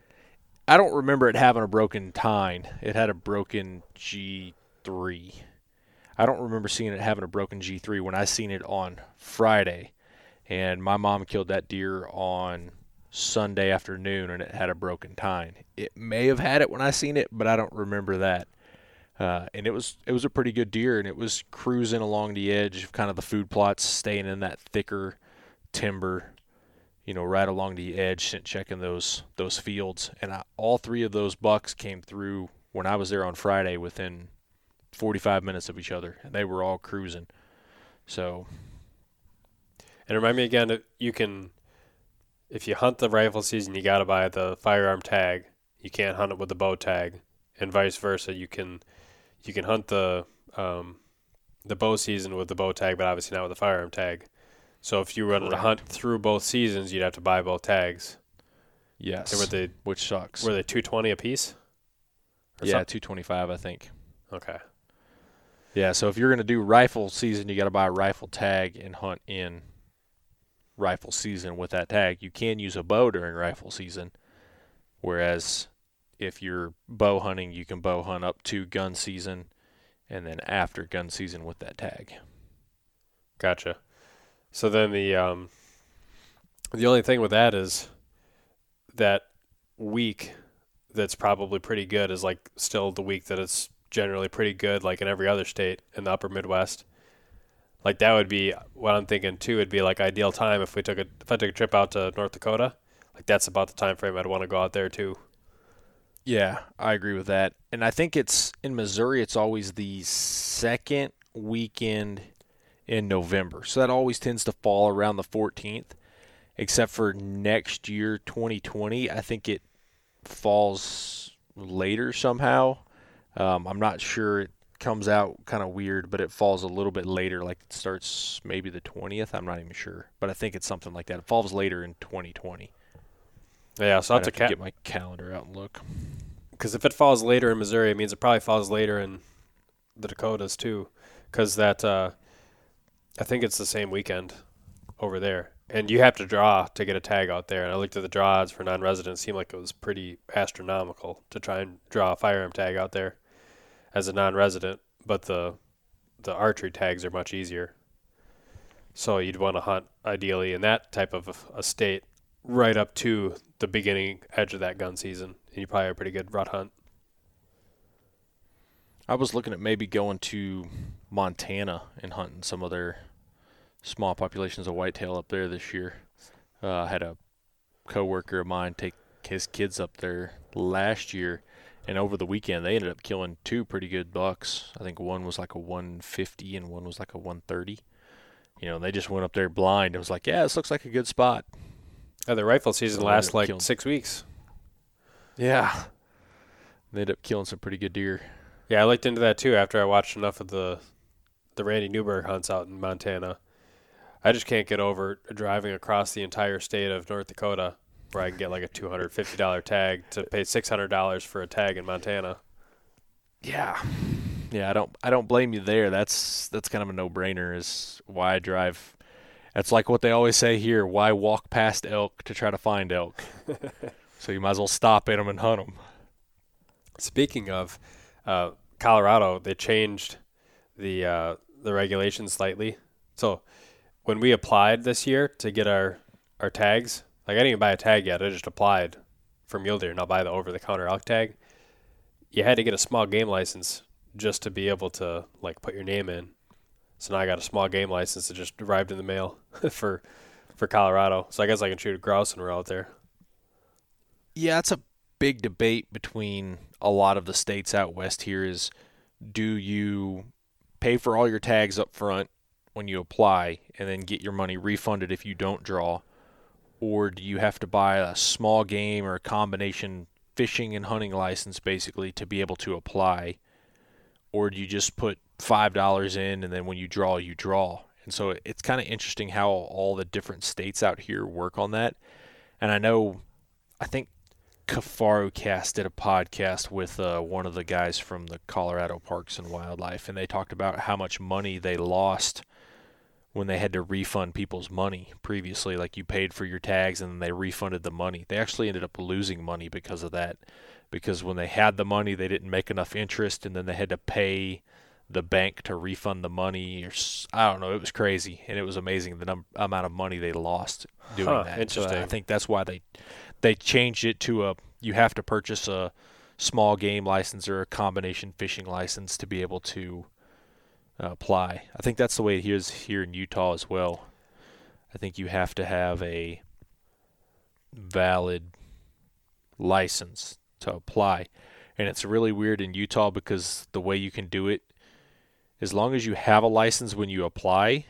– I don't remember it having a broken tine. It had a broken G three. I don't remember seeing it having a broken G three when I seen it on Friday. And my mom killed that deer on Sunday afternoon, and it had a broken tine. It may have had it when I seen it, but I don't remember that. Uh, and it was it was a pretty good deer, and it was cruising along the edge of kind of the food plots, staying in that thicker timber, you know, right along the edge, checking those those fields. And I, all three of those bucks came through when I was there on Friday within forty-five minutes of each other, and they were all cruising. So, and remind me again that you can, if you hunt the rifle season, you got to buy the firearm tag. You can't hunt it with the bow tag, and vice versa. You can you can hunt the um, the bow season with the bow tag, but obviously not with the firearm tag. So if you were to hunt through both seasons, you'd have to buy both tags. Yes. Were they, which sucks. Were they two twenty a piece? Or yeah, something? two twenty-five, I think. Okay. Yeah, so if you're going to do rifle season, you got to buy a rifle tag and hunt in rifle season with that tag. You can use a bow during rifle season, whereas if you're bow hunting, you can bow hunt up to gun season and then after gun season with that tag. Gotcha. So then the um, the only thing with that is that week that's probably pretty good is like still the week that it's generally pretty good, like in every other state in the upper Midwest. Like that would be what I'm thinking too. It'd be like ideal time if we took a if I took a trip out to North Dakota. Like that's about the time frame I'd want to go out there too. Yeah, I agree with that. And I think it's in Missouri. It's always the second weekend in November. So that always tends to fall around the fourteenth, except for next year, twenty twenty. I think it falls later somehow. Um, I'm not sure. It comes out kind of weird, but it falls a little bit later. Like it starts maybe the twentieth. I'm not even sure, but I think it's something like that. It falls later in twenty twenty. Yeah, so I have to ca- get my calendar out and look. Because if it falls later in Missouri, it means it probably falls later in the Dakotas too. Because that, uh, I think it's the same weekend over there. And you have to draw to get a tag out there. And I looked at the draw odds for non-residents. It seemed like it was pretty astronomical to try and draw a firearm tag out there as a non-resident. But the the archery tags are much easier. So you'd want to hunt ideally in that type of a state right up to the beginning edge of that gun season. And you probably have a pretty good rut hunt. I was looking at maybe going to Montana and hunting some of their small populations of whitetail up there this year. Uh, I had a coworker of mine take his kids up there last year, and over the weekend they ended up killing two pretty good bucks. I think one was like a one fifty and one was like a one thirty. You know, and they just went up there blind. It was like, yeah, this looks like a good spot. Oh, the rifle season so lasts like killing... six weeks. Yeah. They ended up killing some pretty good deer. Yeah, I looked into that too after I watched enough of the the Randy Newberg hunts out in Montana. I just can't get over driving across the entire state of North Dakota where I can get like a two hundred fifty dollars tag to pay six hundred dollars for a tag in Montana. Yeah. Yeah, I don't I don't blame you there. That's that's kind of a no-brainer is why I drive. That's like what they always say here, why walk past elk to try to find elk? So you might as well stop at them and hunt them. Speaking of uh, Colorado, they changed the uh, the regulations slightly. So when we applied this year to get our, our tags, like I didn't even buy a tag yet. I just applied for mule deer, and I'll buy the over-the-counter elk tag. You had to get a small game license just to be able to like put your name in. So now I got a small game license that just arrived in the mail for for Colorado. So I guess I can shoot a grouse when we're out there. Yeah, it's a big debate between a lot of the states out west here is, do you pay for all your tags up front when you apply and then get your money refunded if you don't draw, or do you have to buy a small game or a combination fishing and hunting license basically to be able to apply, or do you just put five dollars in and then when you draw you draw? And so it's kind of interesting how all the different states out here work on that. And I know I think Kafaro Cast did a podcast with uh, one of the guys from the Colorado Parks and Wildlife, and they talked about how much money they lost when they had to refund people's money previously. Like you paid for your tags and then they refunded the money. They actually ended up losing money because of that, because when they had the money, they didn't make enough interest, and then they had to pay the bank to refund the money. Or I don't know. It was crazy, and it was amazing the num- amount of money they lost doing huh, that. Interesting. So I think that's why they they changed it to a you have to purchase a small game license or a combination fishing license to be able to uh, apply. I think that's the way it is here in Utah as well. I think you have to have a valid license to apply. And it's really weird in Utah because the way you can do it, as long as you have a license when you apply,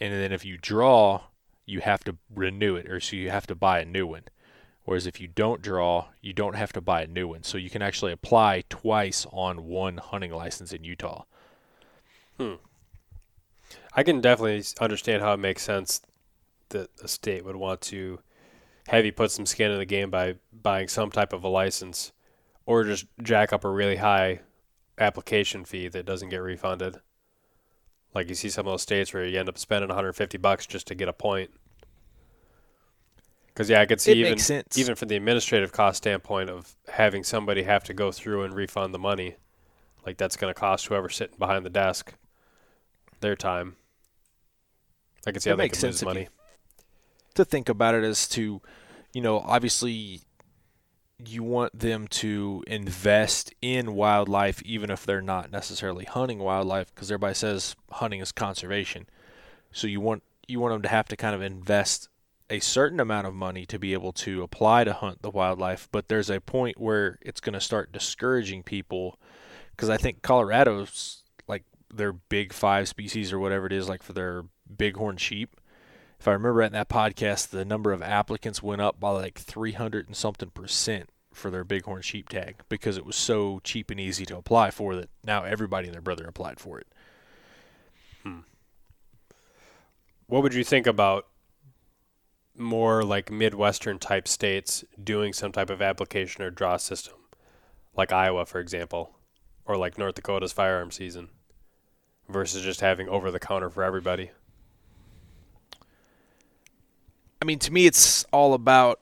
and then if you draw, you have to renew it, or so you have to buy a new one. Whereas if you don't draw, you don't have to buy a new one. So you can actually apply twice on one hunting license in Utah. Hmm. I can definitely understand how it makes sense that a state would want to have you put some skin in the game by buying some type of a license, or just jack up a really high application fee that doesn't get refunded. Like you see some of those states where you end up spending one hundred fifty bucks just to get a point. Because, yeah, I could see it even sense. even from the administrative cost standpoint of having somebody have to go through and refund the money. Like, that's going to cost whoever's sitting behind the desk their time. I could see it how they could lose money. You, to think about it as to, you know, obviously you want them to invest in wildlife even if they're not necessarily hunting wildlife, because everybody says hunting is conservation. So you want you want them to have to kind of invest a certain amount of money to be able to apply to hunt the wildlife, but there's a point where it's going to start discouraging people, because I think Colorado's, like, their big five species or whatever it is, like for their bighorn sheep, if I remember right in that podcast, the number of applicants went up by like three hundred and something percent for their bighorn sheep tag because it was so cheap and easy to apply for that now everybody and their brother applied for it. Hmm. What would you think about more like Midwestern type states doing some type of application or draw system, like Iowa, for example, or like North Dakota's firearm season, versus just having over the counter for everybody? I mean, to me, it's all about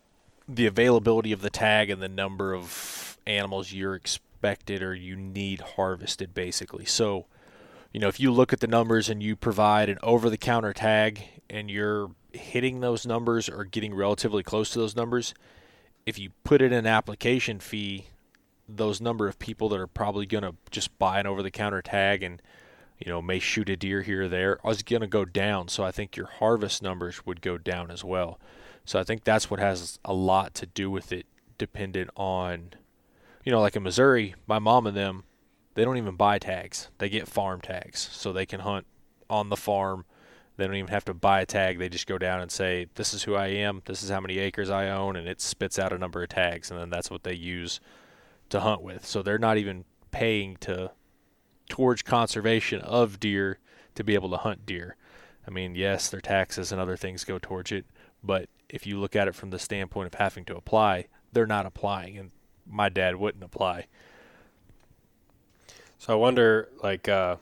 the availability of the tag and the number of animals you're expected or you need harvested, basically. So, you know, if you look at the numbers and you provide an over the counter tag and you're hitting those numbers or getting relatively close to those numbers, if you put in an application fee, those number of people that are probably going to just buy an over-the-counter tag and, you know, may shoot a deer here or there is going to go down. So I think your harvest numbers would go down as well. So I think that's what has a lot to do with it, dependent on, you know, like in Missouri, my mom and them, they don't even buy tags. They get farm tags so they can hunt on the farm. They don't even have to buy a tag. They just go down and say, this is who I am, this is how many acres I own, and it spits out a number of tags, and then that's what they use to hunt with. So they're not even paying to towards conservation of deer to be able to hunt deer. I mean, yes, their taxes and other things go towards it, but if you look at it from the standpoint of having to apply, they're not applying, and my dad wouldn't apply. So I wonder, like, uh,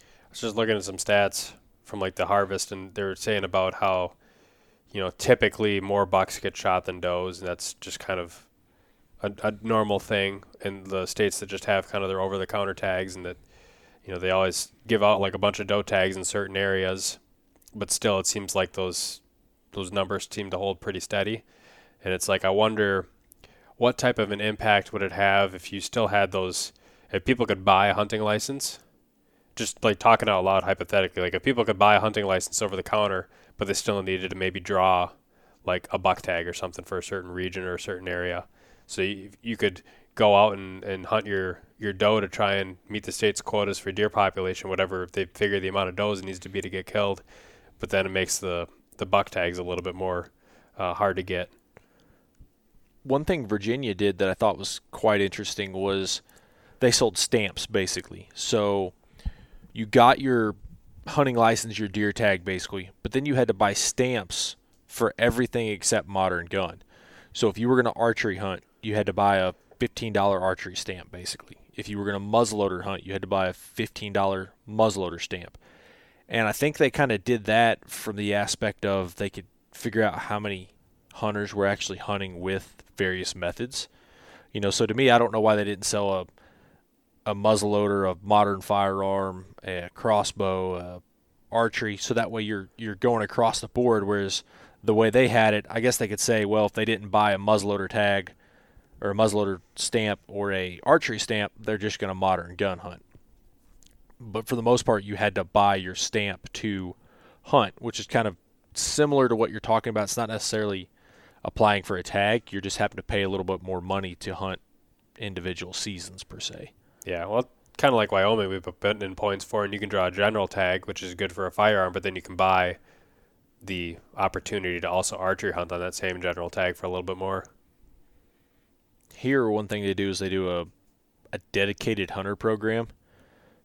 I was just looking at some stats from like the harvest, and they're saying about how, you know, typically more bucks get shot than does, and that's just kind of a, a normal thing in the states that just have kind of their over-the-counter tags, and that, you know, they always give out like a bunch of doe tags in certain areas, but still it seems like those those numbers seem to hold pretty steady. And it's like, I wonder what type of an impact would it have if you still had those, if people could buy a hunting license. Just like talking out loud hypothetically, like if people could buy a hunting license over the counter, but they still needed to maybe draw like a buck tag or something for a certain region or a certain area. So you, you could go out and, and hunt your, your doe to try and meet the state's quotas for deer population, whatever they figure the amount of does it needs to be to get killed. But then it makes the, the buck tags a little bit more uh, hard to get. One thing Virginia did that I thought was quite interesting was they sold stamps basically. So you got your hunting license, your deer tag basically, but then you had to buy stamps for everything except modern gun. So if you were going to archery hunt, you had to buy a fifteen dollars archery stamp basically. If you were going to muzzleloader hunt, you had to buy a fifteen dollars muzzleloader stamp. And I think they kind of did that from the aspect of they could figure out how many hunters were actually hunting with various methods. You know, so to me, I don't know why they didn't sell a a muzzleloader, a modern firearm, a crossbow, uh, archery, so that way you're you're going across the board, whereas the way they had it, I guess they could say, well, if they didn't buy a muzzleloader tag or a muzzleloader stamp or a archery stamp, they're just going to modern gun hunt. But for the most part, you had to buy your stamp to hunt, which is kind of similar to what you're talking about. It's not necessarily applying for a tag. You just happen to pay a little bit more money to hunt individual seasons, per se. Yeah, well, kind of like Wyoming, we've been in points for, and you can draw a general tag, which is good for a firearm, but then you can buy the opportunity to also archery hunt on that same general tag for a little bit more. Here, one thing they do is they do a, a dedicated hunter program.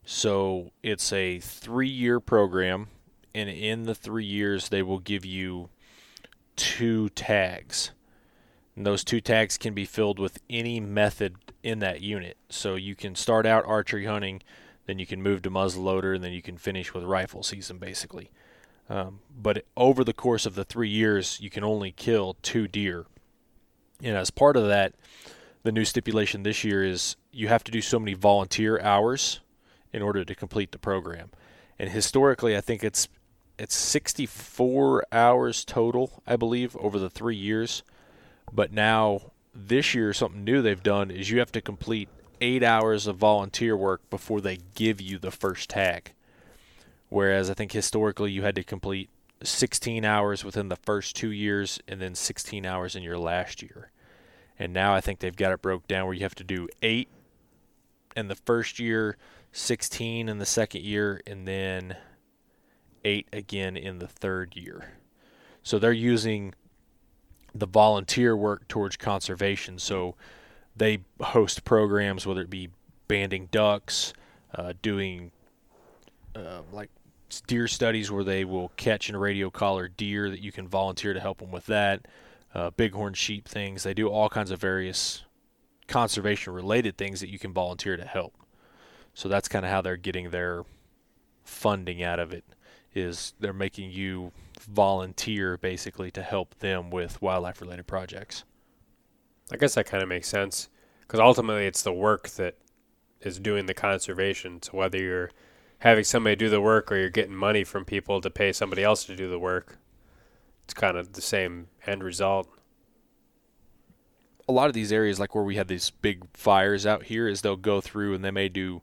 So it's a three-year program, and in the three years, they will give you two tags. And those two tags can be filled with any method in that unit. So you can start out archery hunting, then you can move to muzzleloader, and then you can finish with rifle season, basically. Um, but over the course of the three years, you can only kill two deer. And as part of that, the new stipulation this year is you have to do so many volunteer hours in order to complete the program. And historically, I think it's it's sixty-four hours total, I believe, over the three years. But now this year, something new they've done is you have to complete eight hours of volunteer work before they give you the first tag. Whereas I think historically you had to complete sixteen hours within the first two years and then sixteen hours in your last year. And now I think they've got it broke down where you have to do eight in the first year, sixteen in the second year, and then eight again in the third year. So they're using the volunteer work towards conservation. So they host programs, whether it be banding ducks, uh, doing uh, like deer studies where they will catch and radio collar deer that you can volunteer to help them with that, uh, bighorn sheep things. They do all kinds of various conservation-related things that you can volunteer to help. So that's kind of how they're getting their funding out of it, is they're making you volunteer basically to help them with wildlife-related projects. I guess that kind of makes sense, because ultimately it's the work that is doing the conservation. So whether you're having somebody do the work or you're getting money from people to pay somebody else to do the work, it's kind of the same end result. A lot of these areas, like where we had these big fires out here, is they'll go through and they may do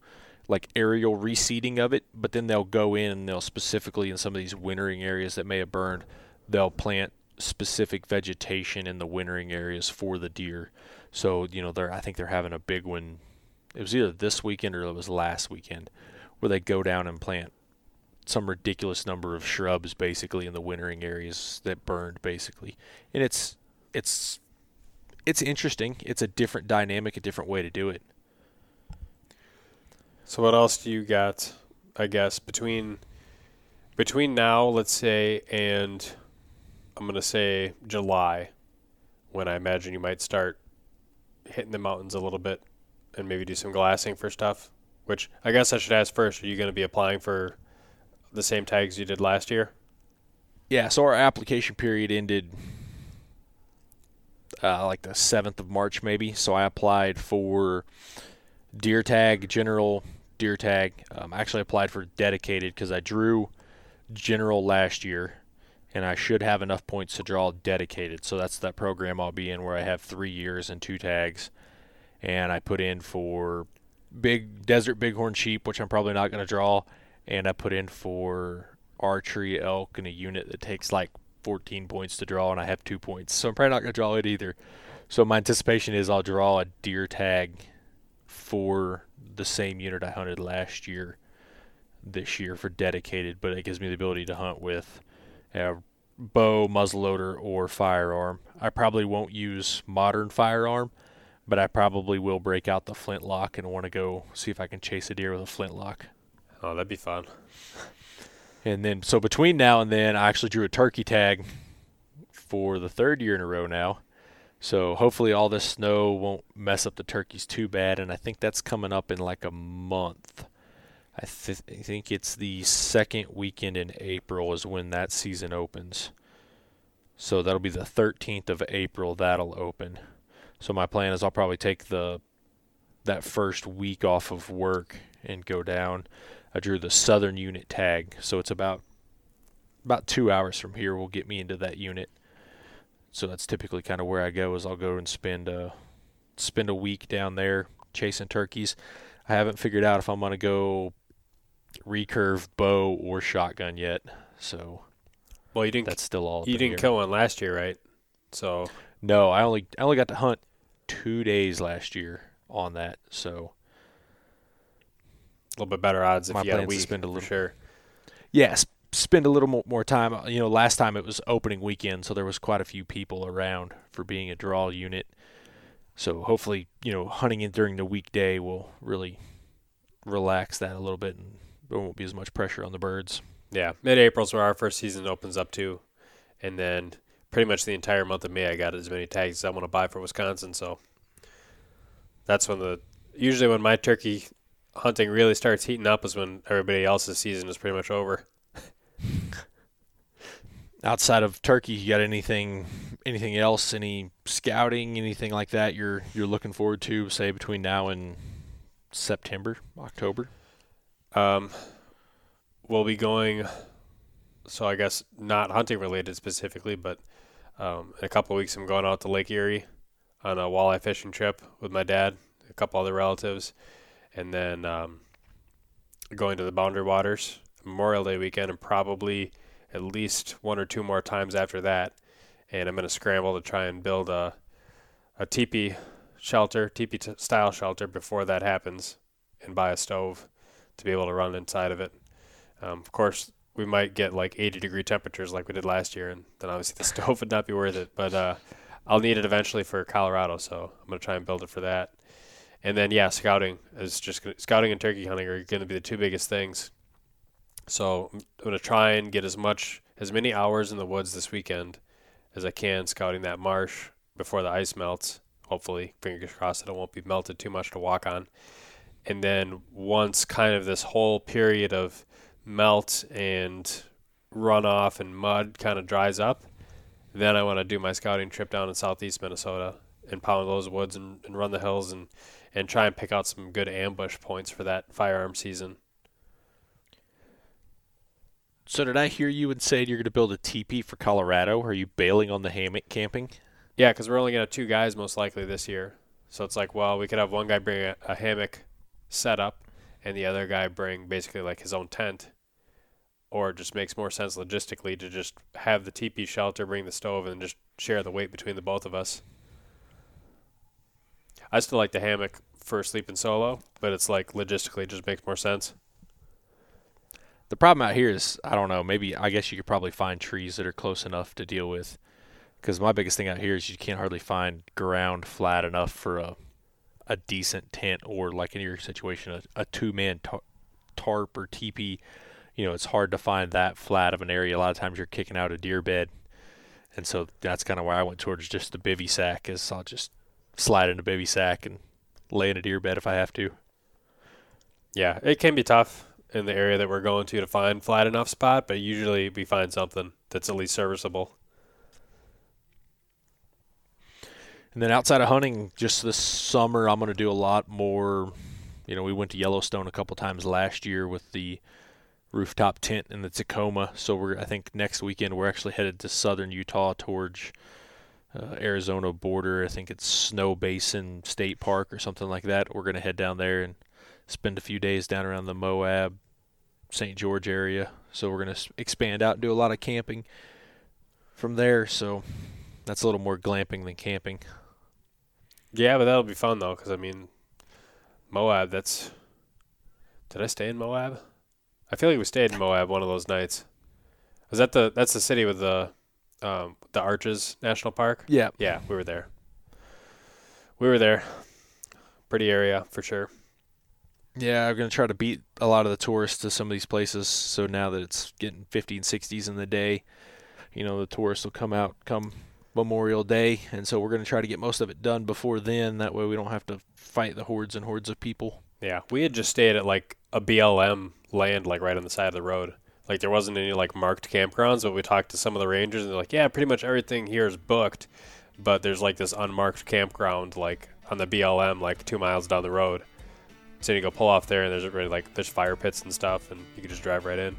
like aerial reseeding of it, but then they'll go in and they'll specifically in some of these wintering areas that may have burned, they'll plant specific vegetation in the wintering areas for the deer. So, you know, they're I think they're having a big one. It was either this weekend or it was last weekend where they go down and plant some ridiculous number of shrubs basically in the wintering areas that burned basically. And it's it's It's interesting. It's a different dynamic, a different way to do it. So what else do you got, I guess, between between now, let's say, and I'm going to say July, when I imagine you might start hitting the mountains a little bit and maybe do some glassing for stuff, which I guess I should ask first, are you going to be applying for the same tags you did last year? Yeah, so our application period ended Uh, like the seventh of March maybe. So I applied for deer tag, general deer tag. Um, I actually applied for dedicated because I drew general last year, and I should have enough points to draw dedicated. So that's that program I'll be in where I have three years and two tags. And I put in for big desert bighorn sheep, which I'm probably not going to draw. And I put in for archery elk in a unit that takes like fourteen points to draw, and I have two points. So I'm probably not going to draw it either. So my anticipation is I'll draw a deer tag for the same unit I hunted last year this year for dedicated, but it gives me the ability to hunt with a bow, muzzleloader, or firearm. I probably won't use modern firearm, but I probably will break out the flintlock and want to go see if I can chase a deer with a flintlock. Oh, that'd be fun. And then, so between now and then, I actually drew a turkey tag for the third year in a row now. So hopefully all this snow won't mess up the turkeys too bad. And I think that's coming up in like a month. I, th- I think it's the second weekend in April is when that season opens. So that'll be the thirteenth of April that'll open. So my plan is I'll probably take the that first week off of work and go down. I drew the southern unit tag, so it's about about two hours from here will get me into that unit. So that's typically kind of where I go, is I'll go and spend a, spend a week down there chasing turkeys. I haven't figured out if I'm going to go recurve, bow, or shotgun yet. So, well, you didn't. That's still all. You didn't kill one last year, right? So no, I only I only got to hunt two days last year on that. So a little bit better odds if you had a week. Spend a little, for sure. Yes, spend a little more time. You know, last time it was opening weekend, so there was quite a few people around for being a draw unit. So hopefully, you know, hunting in during the weekday will really relax that a little bit, and there won't be as much pressure on the birds. Yeah, mid-April's where our first season opens up to, and then pretty much the entire month of May I got as many tags as I want to buy for Wisconsin. So that's when the usually when my turkey hunting really starts heating up is when everybody else's season is pretty much over. Outside of turkey, you got anything anything else, any scouting, anything like that you're you're looking forward to, say, between now and September, October? Um, we'll be going, so I guess not hunting related specifically, but um, in a couple of weeks I'm going out to Lake Erie on a walleye fishing trip with my dad, a couple other relatives, and then um, going to the Boundary Waters Memorial Day weekend, and probably at least one or two more times after that. And I'm going to scramble to try and build a a teepee shelter, teepee t- style shelter before that happens, and buy a stove to be able to run inside of it. Um, of course, we might get like eighty degree temperatures like we did last year, and then obviously the stove would not be worth it, but uh, I'll need it eventually for Colorado, so I'm going to try and build it for that. And then, yeah, scouting is just gonna, scouting and turkey hunting are going to be the two biggest things. So I'm going to try and get as much, as many hours in the woods this weekend as I can scouting that marsh before the ice melts. Hopefully, fingers crossed that it won't be melted too much to walk on. And then once kind of this whole period of melt and runoff and mud kind of dries up, then I want to do my scouting trip down in southeast Minnesota and pound those woods and, and run the hills and, and try and pick out some good ambush points for that firearm season. So did I hear you and say you're going to build a teepee for Colorado? Are you bailing on the hammock camping? Yeah, because we're only going to have two guys most likely this year. So it's like, well, we could have one guy bring a, a hammock setup and the other guy bring basically like his own tent. Or it just makes more sense logistically to just have the teepee shelter, bring the stove, and just share the weight between the both of us. I still like the hammock for sleeping solo, but it's like logistically it just makes more sense. The problem out here is, I don't know, maybe I guess you could probably find trees that are close enough to deal with. Because my biggest thing out here is you can't hardly find ground flat enough for a a decent tent, or like in your situation, a, a two-man tar- tarp or teepee. You know, it's hard to find that flat of an area. A lot of times you're kicking out a deer bed. And so that's kind of where I went towards just the bivvy sack, is I'll just slide in a bivvy sack and lay in a deer bed if I have to. Yeah, it can be tough in the area that we're going to to find flat enough spot, but usually we find something that's at least serviceable. And then outside of hunting, just this summer, I'm going to do a lot more. You know, we went to Yellowstone a couple times last year with the rooftop tent in the Tacoma. So we're, I think next weekend we're actually headed to southern Utah towards uh, Arizona border. I think it's Snow Basin State Park or something like that. We're going to head down there and spend a few days down around the Moab, Saint George area. So we're going to expand out and do a lot of camping from there. So that's a little more glamping than camping. Yeah, but that'll be fun, though, because, I mean, Moab, that's – did I stay in Moab? I feel like we stayed in Moab one of those nights. Was that the – that's the city with the um, the Arches National Park? Yeah. Yeah, we were there. We were there. Pretty area for sure. Yeah, I'm going to try to beat a lot of the tourists to some of these places. So now that it's getting fifties and sixties in the day, you know, the tourists will come out come Memorial Day. And so we're going to try to get most of it done before then. That way we don't have to fight the hordes and hordes of people. Yeah, we had just stayed at like a B L M land, like right on the side of the road. Like there wasn't any like marked campgrounds, but we talked to some of the rangers and they're like, yeah, pretty much everything here is booked. But there's like this unmarked campground like on the B L M like two miles down the road. So you go pull off there, and there's really like there's fire pits and stuff, and you can just drive right in.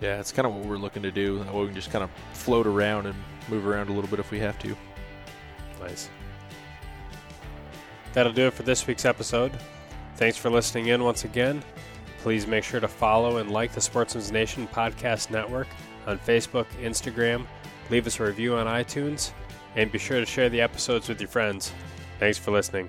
Yeah, it's kind of what we're looking to do. We can just kind of float around and move around a little bit if we have to. Nice. That'll do it for this week's episode. Thanks for listening in once again. Please make sure to follow and like the Sportsman's Nation Podcast Network on Facebook, Instagram. Leave us a review on iTunes, and be sure to share the episodes with your friends. Thanks for listening.